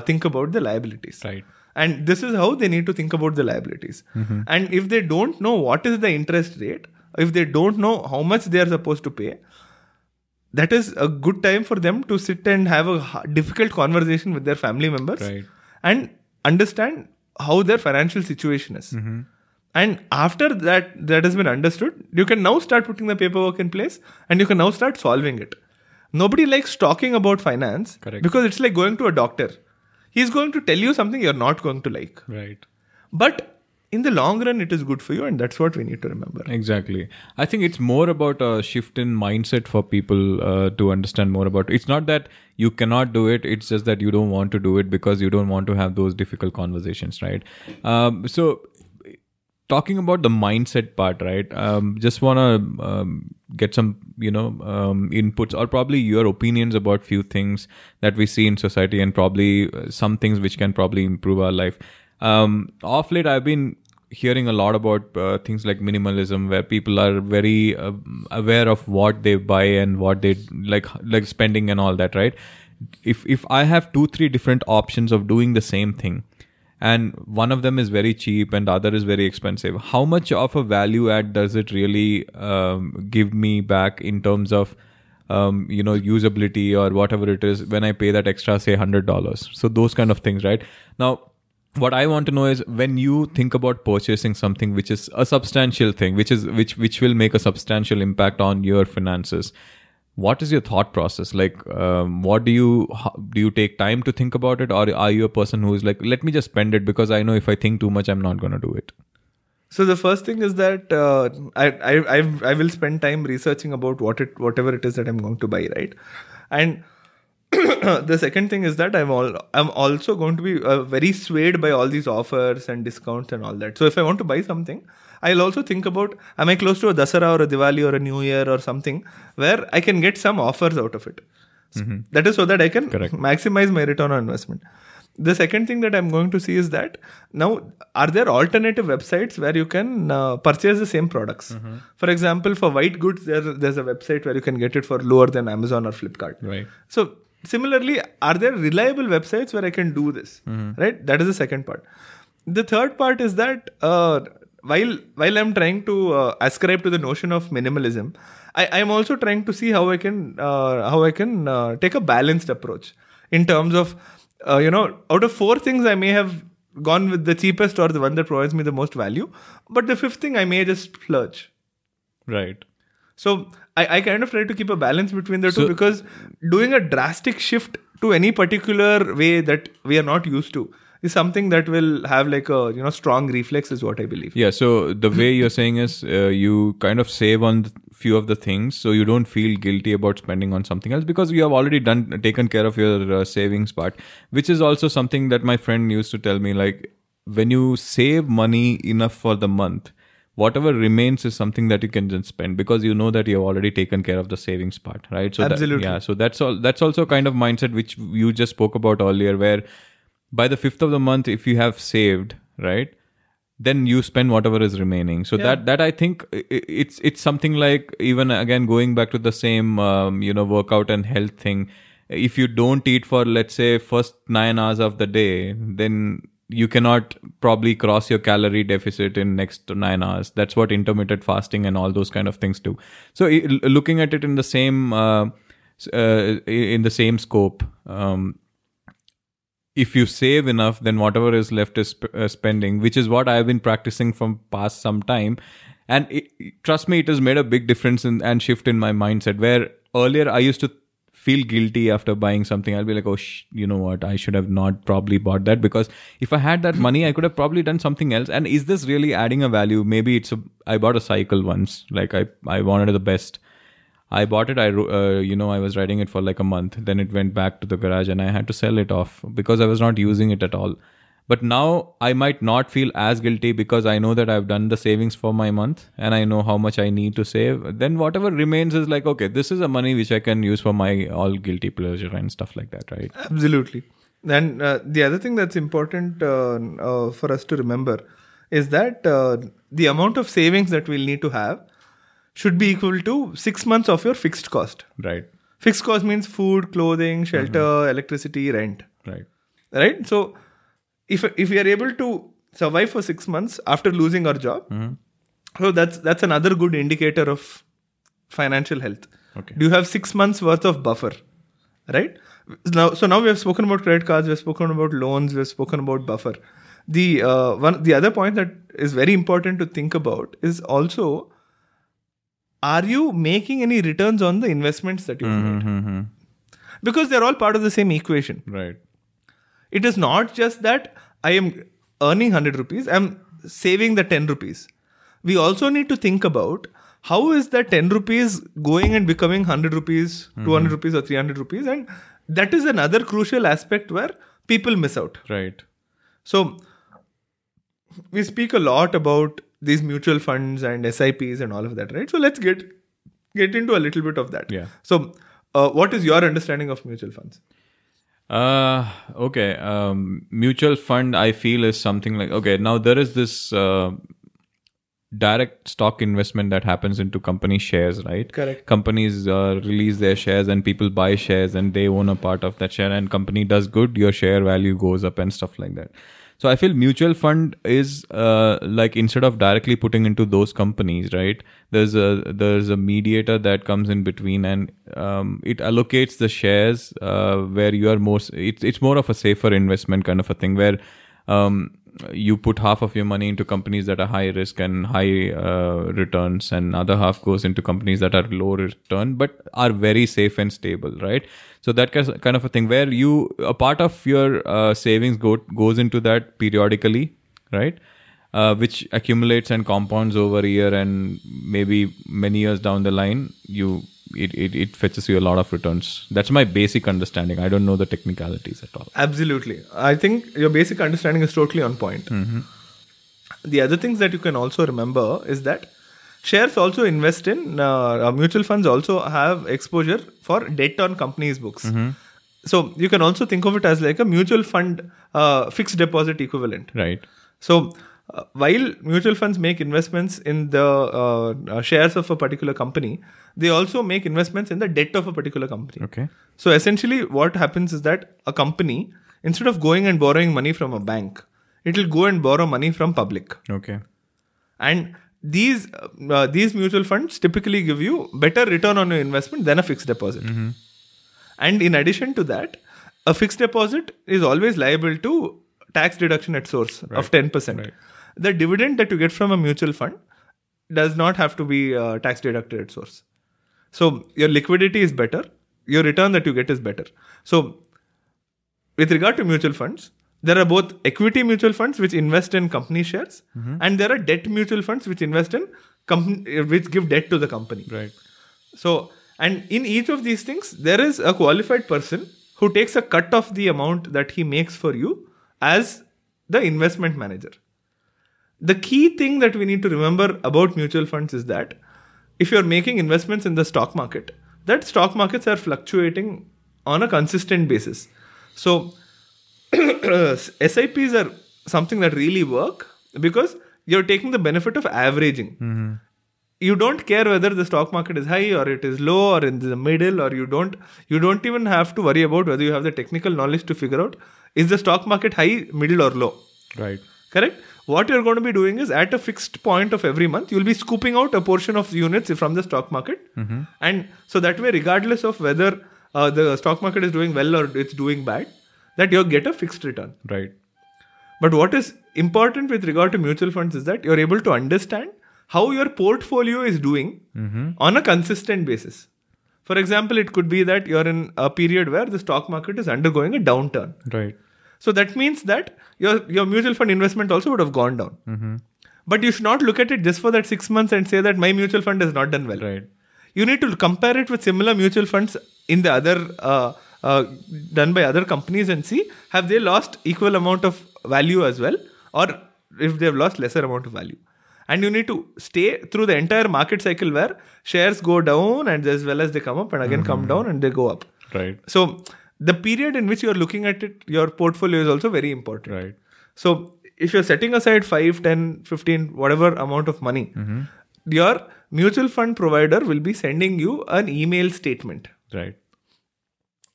think about the liabilities. Right. And this is how they need to think about the liabilities. Mm-hmm. And if they don't know what is the interest rate, if they don't know how much they are supposed to pay, that is a good time for them to sit and have a difficult conversation with their family members, right, and understand how their financial situation is. Mm-hmm. And after that has been understood, you can now start putting the paperwork in place and you can now start solving it. Nobody likes talking about finance. Correct. Because it's like going to a doctor. He's going to tell you something you're not going to like. Right. But in the long run, it is good for you, and that's what we need to remember. Exactly. I think it's more about a shift in mindset for people to understand more about it. It's not that you cannot do it. It's just that you don't want to do it because you don't want to have those difficult conversations, right? So talking about the mindset part, right? Just want to get some, inputs or probably your opinions about few things that we see in society and probably some things which can probably improve our life. Off late, I've been hearing a lot about things like minimalism, where people are very aware of what they buy and what they like spending and all that, right? If I have 2-3 different options of doing the same thing, and one of them is very cheap and the other is very expensive, how much of a value add does it really give me back in terms of usability or whatever it is when I pay that extra, say, $100? So those kind of things, right? Now, what I want to know is, when you think about purchasing something which is a substantial thing, which will make a substantial impact on your finances, what is your thought process? Like, what do you take time to think about it? Or are you a person who is like, let me just spend it because I know if I think too much, I'm not going to do it? So the first thing is that I will spend time researching about whatever it is that I'm going to buy, right? And the second thing is that I'm also going to be very swayed by all these offers and discounts and all that. So if I want to buy something, I'll also think about, am I close to a Dasara or a Diwali or a New Year or something where I can get some offers out of it? Mm-hmm. That is so that I can maximize my return on investment. The second thing that I'm going to see is that, now, are there alternative websites where you can purchase the same products? Mm-hmm. For example, for white goods, there's a website where you can get it for lower than Amazon or Flipkart. Right. So similarly, are there reliable websites where I can do this? Mm-hmm. Right? That is the second part. The third part is that while I'm trying to ascribe to the notion of minimalism, I'm also trying to see how I can take a balanced approach in terms of, out of 4 things, I may have gone with the cheapest or the one that provides me the most value, but the 5th thing I may just splurge. Right. So I kind of try to keep a balance between the two, because doing a drastic shift to any particular way that we are not used to is something that will have like a strong reflex, is what I believe. Yeah. So the way you're saying is you kind of save on few of the things, so you don't feel guilty about spending on something else because you have already taken care of your savings part, which is also something that my friend used to tell me, like, when you save money enough for the month, whatever remains is something that you can just spend because you know that you have already taken care of the savings part, right? So absolutely. So that's all. That's also kind of mindset which you just spoke about earlier, where by the 5th of the month, if you have saved, right, then you spend whatever is remaining. So that I think it's something like, even again going back to the same workout and health thing. If you don't eat for, let's say, first 9 hours of the day, then you cannot probably cross your calorie deficit in next 9 hours. That's what intermittent fasting and all those kind of things do. So looking at it in the same scope, if you save enough, then whatever is left is spending, which is what I've been practicing from past some time. And trust me, it has made a big difference and shift in my mindset, where earlier I used to feel guilty after buying something. I'll be like, you know what, I should have not probably bought that, because if I had that money, I could have probably done something else. And is this really adding a value? Maybe I bought a cycle once, like I wanted the best. I bought it, I was riding it for like a month, then it went back to the garage and I had to sell it off because I was not using it at all. But now I might not feel as guilty because I know that I've done the savings for my month and I know how much I need to save. Then whatever remains is like, okay, this is a money which I can use for my all guilty pleasure and stuff like that, right? Absolutely. And the other thing that's important for us to remember is that the amount of savings that we'll need to have should be equal to 6 months of your fixed cost. Right. Fixed cost means food, clothing, shelter, electricity, rent. Right. Right? So if we are able to survive for 6 months after losing our job, So that's another good indicator of financial health. Okay. Do you have 6 months worth of buffer, right? Now we have spoken about credit cards, we've spoken about loans, we've spoken about buffer. The other point that is very important to think about is also, are you making any returns on the investments that you've made? Mm-hmm. Because they're all part of the same equation. Right. It is not just that I am earning 100 rupees, I'm saving the 10 rupees. We also need to think about how is that 10 rupees going and becoming 100 rupees, 200 rupees or 300 rupees. And that is another crucial aspect where people miss out. Right. So we speak a lot about these mutual funds and SIPs and all of that, right? So let's get into a little bit of that. Yeah. So what is your understanding of mutual funds? Okay. Mutual fund, I feel, is something like, okay, now there is this... direct stock investment that happens into company shares, right? Correct. Companies release their shares and people buy shares and they own a part of that share, and company does good, your share value goes up and stuff like that. So I feel mutual fund is like, instead of directly putting into those companies, right? There's a mediator that comes in between, and it allocates the shares where you are most. It's more of a safer investment kind of a thing where. You put half of your money into companies that are high risk and high returns, and other half goes into companies that are low return but are very safe and stable, right? So that kind of a thing where a part of your savings goes into that periodically, right? Which accumulates and compounds over a year, and maybe many years down the line, it fetches you a lot of returns. That's my basic understanding. I don't know the technicalities at all. Absolutely. I think your basic understanding is totally on point. Mm-hmm. The other things that you can also remember is that shares also invest in, mutual funds also have exposure for debt on companies' books. Mm-hmm. So you can also think of it as like a mutual fund fixed deposit equivalent. Right. So while mutual funds make investments in the shares of a particular company, they also make investments in the debt of a particular company. Okay. So essentially what happens is that a company, instead of going and borrowing money from a bank, it will go and borrow money from public. Okay. And these mutual funds typically give you better return on your investment than a fixed deposit. Mm-hmm. And in addition to that, a fixed deposit is always liable to tax deduction at source, right, of 10%. Right. The dividend that you get from a mutual fund does not have to be tax deducted at source. So your liquidity is better. Your return that you get is better. So with regard to mutual funds, there are both equity mutual funds which invest in company shares, mm-hmm, and there are debt mutual funds which invest in which give debt to the company. Right. So, and in each of these things, there is a qualified person who takes a cut of the amount that he makes for you as the investment manager. The key thing that we need to remember about mutual funds is that if you're making investments in the stock market, that stock markets are fluctuating on a consistent basis. So SIPs are something that really work because you're taking the benefit of averaging. Mm-hmm. You don't care whether the stock market is high or it is low or in the middle, or you don't even have to worry about whether you have the technical knowledge to figure out, is the stock market high, middle or low? Right. Correct? What you're going to be doing is, at a fixed point of every month, you'll be scooping out a portion of units from the stock market. Mm-hmm. And so that way, regardless of whether the stock market is doing well or it's doing bad, that you'll get a fixed return. Right. But what is important with regard to mutual funds is that you're able to understand how your portfolio is doing, mm-hmm, on a consistent basis. For example, it could be that you're in a period where the stock market is undergoing a downturn. Right. So that means that your mutual fund investment also would have gone down. Mm-hmm. But you should not look at it just for that 6 months and say that my mutual fund has not done well. Right. You need to compare it with similar mutual funds in the other done by other companies and see, have they lost equal amount of value as well, or if they've lost lesser amount of value. And you need to stay through the entire market cycle where shares go down and as well as they come up and again, mm-hmm, come down and they go up. Right. So the period in which you're looking at it, your portfolio is also very important. Right. So if you're setting aside 5, 10, 15, whatever amount of money, mm-hmm, your mutual fund provider will be sending you an email statement. Right.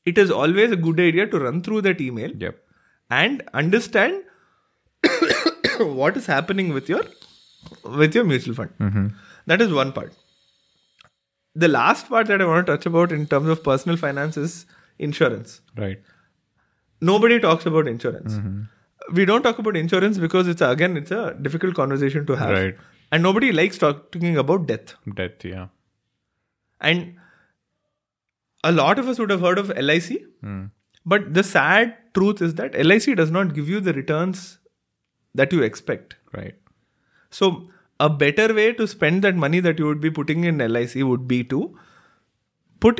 It is always a good idea to run through that email, yep, and understand what is happening with your with your mutual fund. Mm-hmm. That is one part. The last part that I want to touch about in terms of personal finance is insurance. Right. Nobody talks about insurance. Mm-hmm. We don't talk about insurance because it's a difficult conversation to have. Right. And nobody likes talking about death. Death, yeah. And a lot of us would have heard of LIC. Mm. But the sad truth is that LIC does not give you the returns that you expect. Right. So a better way to spend that money that you would be putting in LIC would be to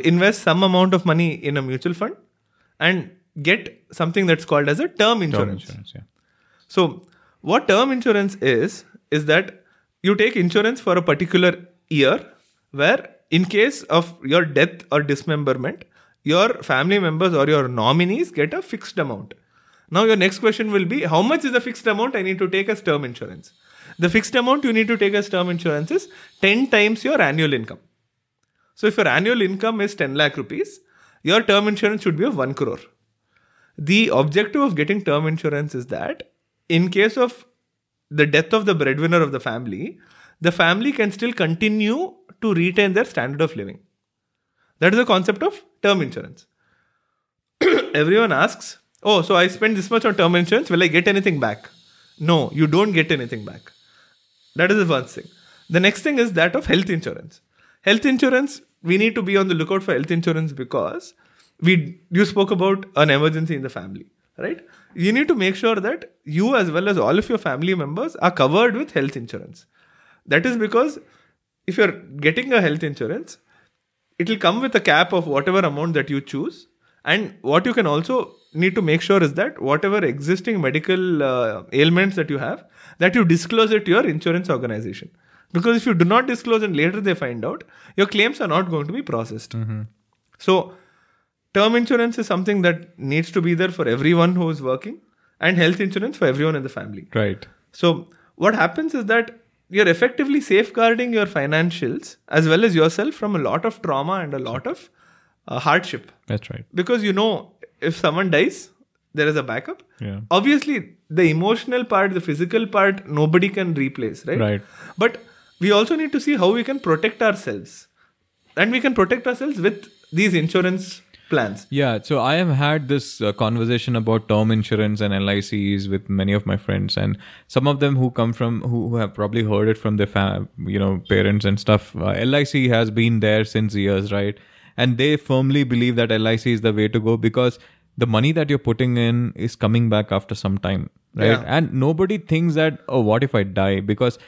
invest some amount of money in a mutual fund and get something that's called as a term insurance. Term insurance, yeah. So what term insurance is that you take insurance for a particular year where in case of your death or dismemberment, your family members or your nominees get a fixed amount. Now your next question will be, how much is the fixed amount I need to take as term insurance? The fixed amount you need to take as term insurance is 10 times your annual income. So if your annual income is 10 lakh rupees, your term insurance should be of 1 crore. The objective of getting term insurance is that in case of the death of the breadwinner of the family can still continue to retain their standard of living. That is the concept of term insurance. Everyone asks, oh, so I spent this much on term insurance, will I get anything back? No, you don't get anything back. That is the first thing. The next thing is that of health insurance. Health insurance, we need to be on the lookout for health insurance because you spoke about an emergency in the family, right? You need to make sure that you as well as all of your family members are covered with health insurance. That is because if you're getting a health insurance, it will come with a cap of whatever amount that you choose. And what you can also need to make sure is that whatever existing medical ailments that you have, that you disclose it to your insurance organization. Because if you do not disclose and later they find out, your claims are not going to be processed. Mm-hmm. So term insurance is something that needs to be there for everyone who is working and health insurance for everyone in the family. Right. So what happens is that you're effectively safeguarding your financials as well as yourself from a lot of trauma and a lot of hardship. That's right. Because you know, if someone dies, there is a backup. Yeah. Obviously, the emotional part, the physical part, nobody can replace, right? Right. But we also need to see how we can protect ourselves. And we can protect ourselves with these insurance plans. Yeah. So I have had this conversation about term insurance and LICs with many of my friends, and some of them who come from who have probably heard it from their parents and stuff. LIC has been there since years, right? And they firmly believe that LIC is the way to go because the money that you're putting in is coming back after some time, right? Yeah. And nobody thinks that, oh, what if I die? Because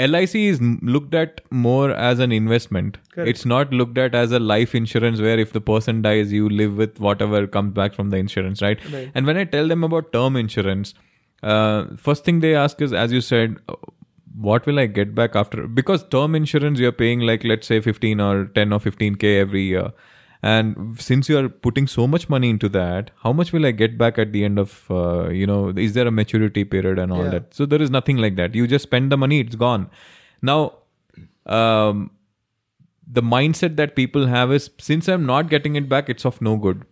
LIC is looked at more as an investment. Correct. It's not looked at as a life insurance where if the person dies, you live with whatever comes back from the insurance, right? Right. And when I tell them about term insurance, first thing they ask is, as you said, what will I get back after? Because term insurance, you're paying like, let's say 15 or 10 or 15K every year. And since you are putting so much money into that, how much will I get back at the end of, is there a maturity period and all yeah. that? So there is nothing like that. You just spend the money, it's gone. Now, the mindset that people have is, since I'm not getting it back, it's of no good.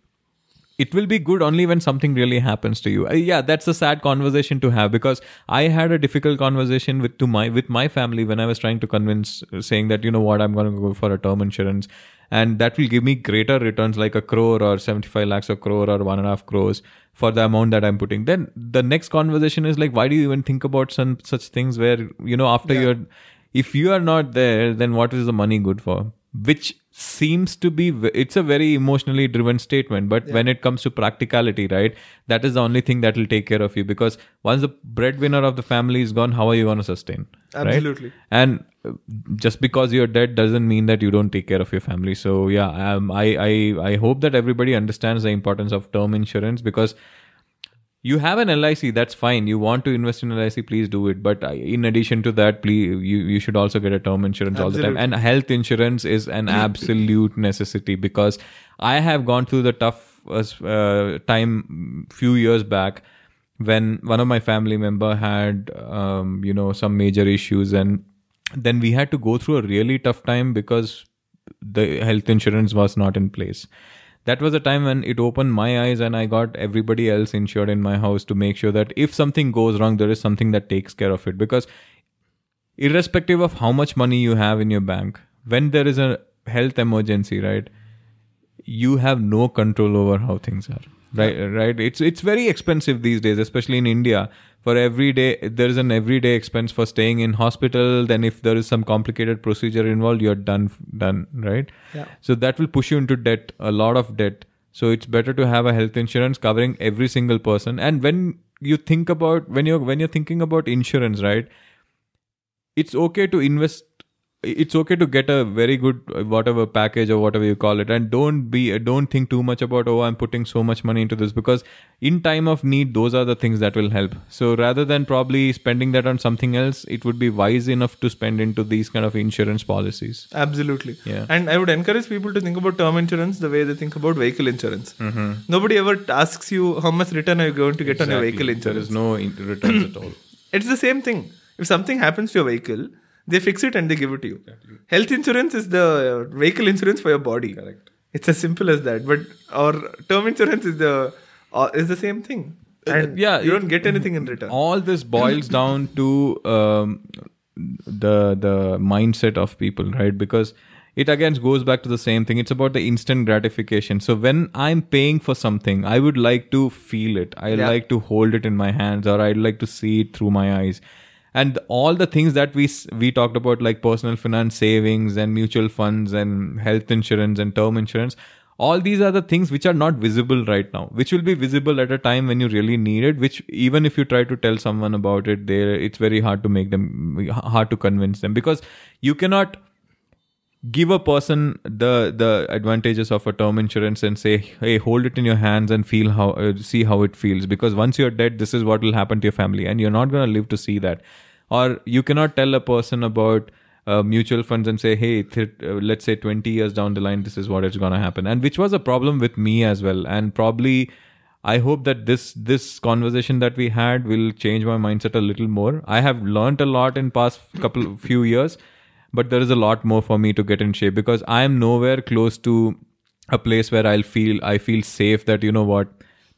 It will be good only when something really happens to you. Yeah, that's a sad conversation to have because I had a difficult conversation with my family when I was trying to convince, saying that, you know what, I'm going to go for a term insurance and that will give me greater returns like a crore or 75 lakhs a crore or 1.5 crores for the amount that I'm putting. Then the next conversation is like, why do you even think about some such things where, you know, after yeah. If you are not there, then what is the money good for? Which seems to be, it's a very emotionally driven statement, but yeah. when it comes to practicality, right, that is the only thing that will take care of you because once the breadwinner of the family is gone, how are you going to sustain? Absolutely. Right? And just because you're dead doesn't mean that you don't take care of your family. So yeah, I hope that everybody understands the importance of term insurance because you have an LIC, that's fine. You want to invest in LIC, please do it. But in addition to that, please you should also get a term insurance Absolutely. All the time. And health insurance is an absolute necessity because I have gone through the tough time few years back when one of my family member had, some major issues. And then we had to go through a really tough time because the health insurance was not in place. That was a time when it opened my eyes and I got everybody else insured in my house to make sure that if something goes wrong, there is something that takes care of it. Because irrespective of how much money you have in your bank, when there is a health emergency, right, you have no control over how things are. Right. It's very expensive these days, especially in India. For every day, there is an everyday expense for staying in hospital. Then if there is some complicated procedure involved, you're done, right? Yeah. So that will push you into debt, a lot of debt. So it's better to have a health insurance covering every single person. And when you think about, when you're thinking about insurance, right, it's okay to invest. It's okay to get a very good whatever package or whatever you call it, and don't think too much about, oh, I'm putting so much money into this, because in time of need, those are the things that will help. So rather than probably spending that on something else, it would be wise enough to spend into these kind of insurance policies. Absolutely. Yeah. And I would encourage people to think about term insurance the way they think about vehicle insurance. Mm-hmm. Nobody ever asks you how much return are you going to get on your vehicle insurance. There is no returns at all. It's the same thing. If something happens to your vehicle, they fix it and they give it to you. Exactly. Health insurance is the vehicle insurance for your body. Correct. It's as simple as that. But our term insurance is the same thing. And you don't get anything in return. All this boils down to the mindset of people, right? Because it again goes back to the same thing. It's about the instant gratification. So when I'm paying for something, I would like to feel it. I like to hold it in my hands, or I'd like to see it through my eyes. And all the things that we talked about, like personal finance, savings and mutual funds and health insurance and term insurance, all these are the things which are not visible right now, which will be visible at a time when you really need it, which even if you try to tell someone about it, it's very hard to convince them, because you cannot give a person the advantages of a term insurance and say, hey, hold it in your hands and feel how see how it feels, because once you're dead, this is what will happen to your family and you're not going to live to see that. Or you cannot tell a person about mutual funds and say, hey, let's say 20 years down the line, this is what it's going to happen, and which was a problem with me as well. And probably I hope that this conversation that we had will change my mindset a little more. I have learned a lot in past few years, but there is a lot more for me to get in shape, because I am nowhere close to a place where I feel safe that, you know what,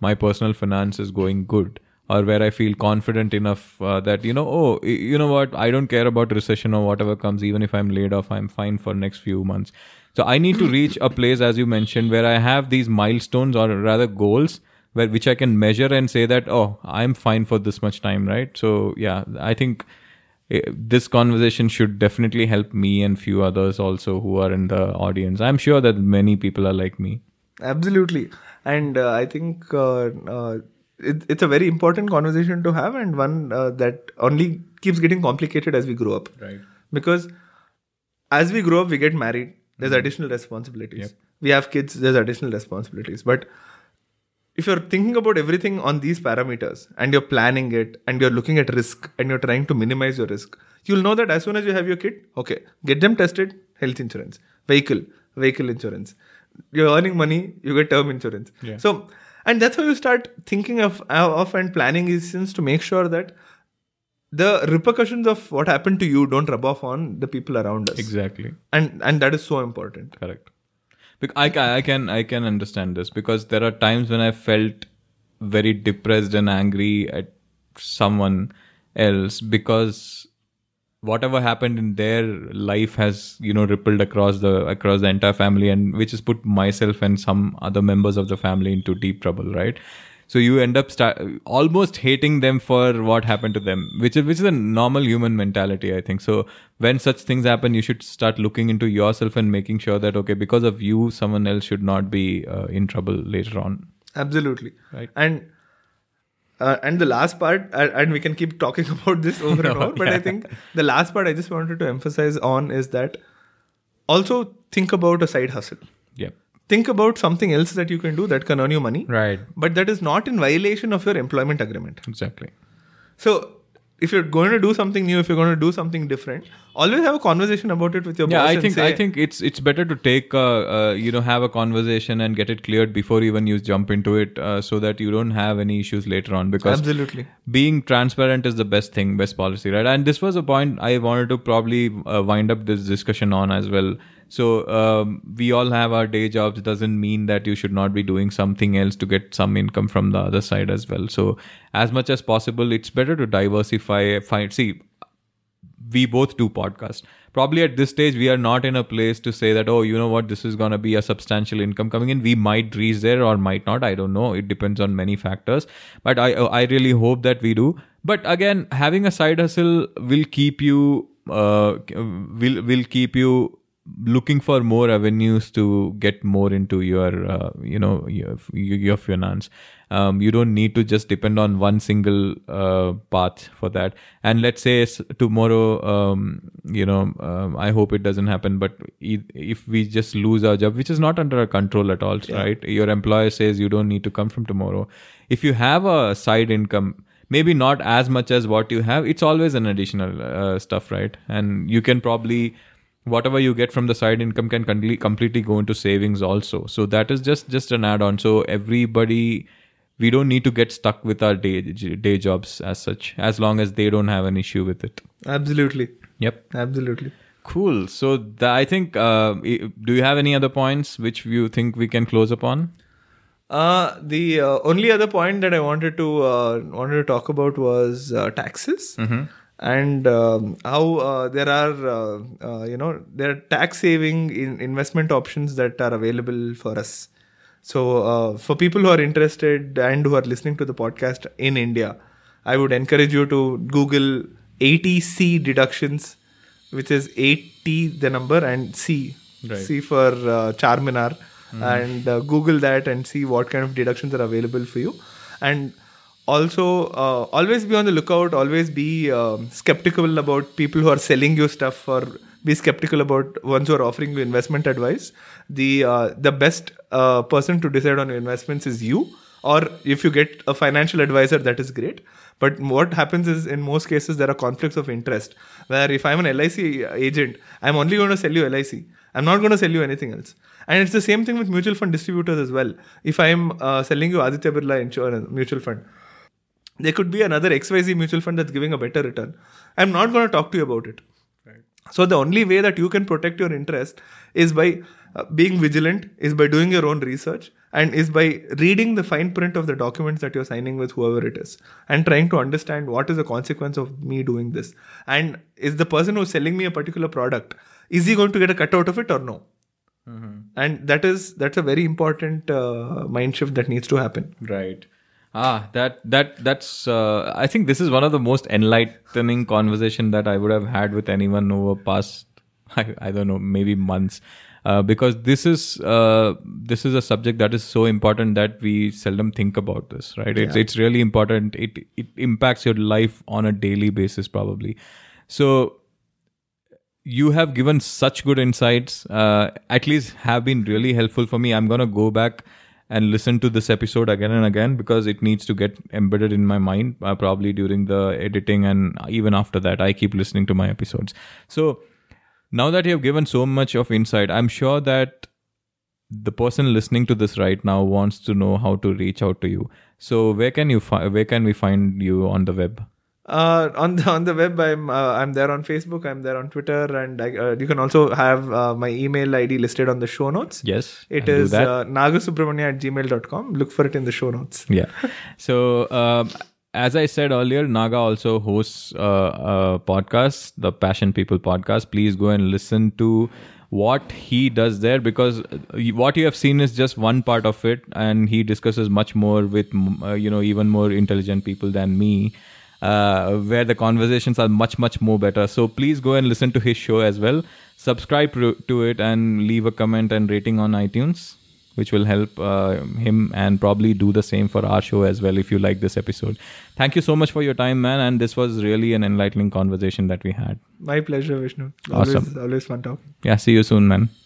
my personal finance is going good, or where I feel confident enough that, you know, oh, you know what, I don't care about recession or whatever comes. Even if I'm laid off, I'm fine for next few months. So I need to reach a place, as you mentioned, where I have these milestones, or rather goals, which I can measure and say that, oh, I'm fine for this much time, right? So yeah, I think this conversation should definitely help me and few others also who are in the audience. I'm sure that many people are like me. Absolutely. And I think it's a very important conversation to have, and one that only keeps getting complicated as we grow up. Right. Because as we grow up, we get married. There's additional responsibilities. Yep. We have kids. There's additional responsibilities. But if you're thinking about everything on these parameters, and you're planning it, and you're looking at risk, and you're trying to minimize your risk, you'll know that as soon as you have your kid, okay, get them tested, health insurance, vehicle insurance. You're earning money, you get term insurance. Yeah. So, and that's how you start thinking of and planning decisions to make sure that the repercussions of what happened to you don't rub off on the people around us. Exactly. And that is so important. Correct. I can understand this, because there are times when I felt very depressed and angry at someone else because whatever happened in their life has, you know, rippled across the entire family, and which has put myself and some other members of the family into deep trouble, right? So you end up almost hating them for what happened to them, which is a normal human mentality, I think. So when such things happen, you should start looking into yourself and making sure that, okay, because of you, someone else should not be in trouble later on. Absolutely. Right. And the last part, and we can keep talking about this over and over, but yeah. I think the last part I just wanted to emphasize on is that also think about a side hustle. Yeah. Think about something else that you can do that can earn you money. Right. But that is not in violation of your employment agreement. Exactly. So if you're going to do something new, if you're going to do something different, always have a conversation about it with your boss. Yeah, I think it's better to take, have a conversation and get it cleared before even you jump into it, so that you don't have any issues later on. Because absolutely, being transparent is the best thing, best policy, right? And this was a point I wanted to probably wind up this discussion on as well. So we all have our day jobs. It doesn't mean that you should not be doing something else to get some income from the other side as well. So as much as possible, it's better to diversify. See, we both do podcasts. Probably at this stage, we are not in a place to say that, oh, you know what, this is going to be a substantial income coming in. We might reach there or might not. I don't know. It depends on many factors. But I really hope that we do. But again, having a side hustle will keep you will keep you looking for more avenues to get more into your your finance. You don't need to just depend on one single path for that. And let's say tomorrow, I hope it doesn't happen, but if we just lose our job, which is not under our control at all, yeah. Right? Your employer says you don't need to come from tomorrow. If you have a side income, maybe not as much as what you have, it's always an additional stuff, right? And you can probably... whatever you get from the side income can completely go into savings also. So that is just an add-on. So everybody, we don't need to get stuck with our day jobs as such, as long as they don't have an issue with it. Absolutely. Yep. Absolutely. Cool. So I think, do you have any other points which you think we can close upon? The only other point that I wanted to talk about was taxes. Mm-hmm. And how there are, there are tax saving investment options that are available for us. So for people who are interested and who are listening to the podcast in India, I would encourage you to Google 80C deductions, which is 80 the number and C, right. C for Charminar, and Google that and see what kind of deductions are available for you. And also, always be on the lookout, always be skeptical about people who are selling you stuff, or be skeptical about ones who are offering you investment advice. The best person to decide on your investments is you, or if you get a financial advisor, that is great. But what happens is, in most cases, there are conflicts of interest, where if I'm an LIC agent, I'm only going to sell you LIC. I'm not going to sell you anything else. And it's the same thing with mutual fund distributors as well. If I'm selling you Aditya Birla Insurance Mutual Fund, there could be another XYZ mutual fund that's giving a better return. I'm not going to talk to you about it. Right. So the only way that you can protect your interest is by being vigilant, is by doing your own research, and is by reading the fine print of the documents that you're signing with whoever it is, and trying to understand what is the consequence of me doing this. And is the person who's selling me a particular product, is he going to get a cut out of it or no? Mm-hmm. And that's a very important mind shift that needs to happen. Right. That's. I think this is one of the most enlightening conversation that I would have had with anyone over past, I don't know, maybe months, because this is a subject that is so important that we seldom think about this, right? Yeah. It's really important. It impacts your life on a daily basis probably. So you have given such good insights. At least have been really helpful for me. I'm gonna go back and listen to this episode again and again, because it needs to get embedded in my mind, probably during the editing, and even after that I keep listening to my episodes. So now that you have given so much of insight, I'm sure that the person listening to this right now wants to know how to reach out to you. So where can we find you on the web? On the web, I'm there on Facebook, I'm there on Twitter, and you can also have my email ID listed on the show notes. Yes, it is nagasubramania@gmail.com. Look for it in the show notes. Yeah. So as I said earlier, Naga also hosts a podcast, the Passion People Podcast. Please go and listen to what he does there, because what you have seen is just one part of it, and he discusses much more with even more intelligent people than me. Where the conversations are much more better. So please go and listen to his show as well. Subscribe to it and leave a comment and rating on iTunes, which will help him, and probably do the same for our show as well if you like this episode. Thank you so much for your time, man. And this was really an enlightening conversation that we had. My pleasure, Vishnu. Awesome. Always fun talking. Yeah, see you soon, man.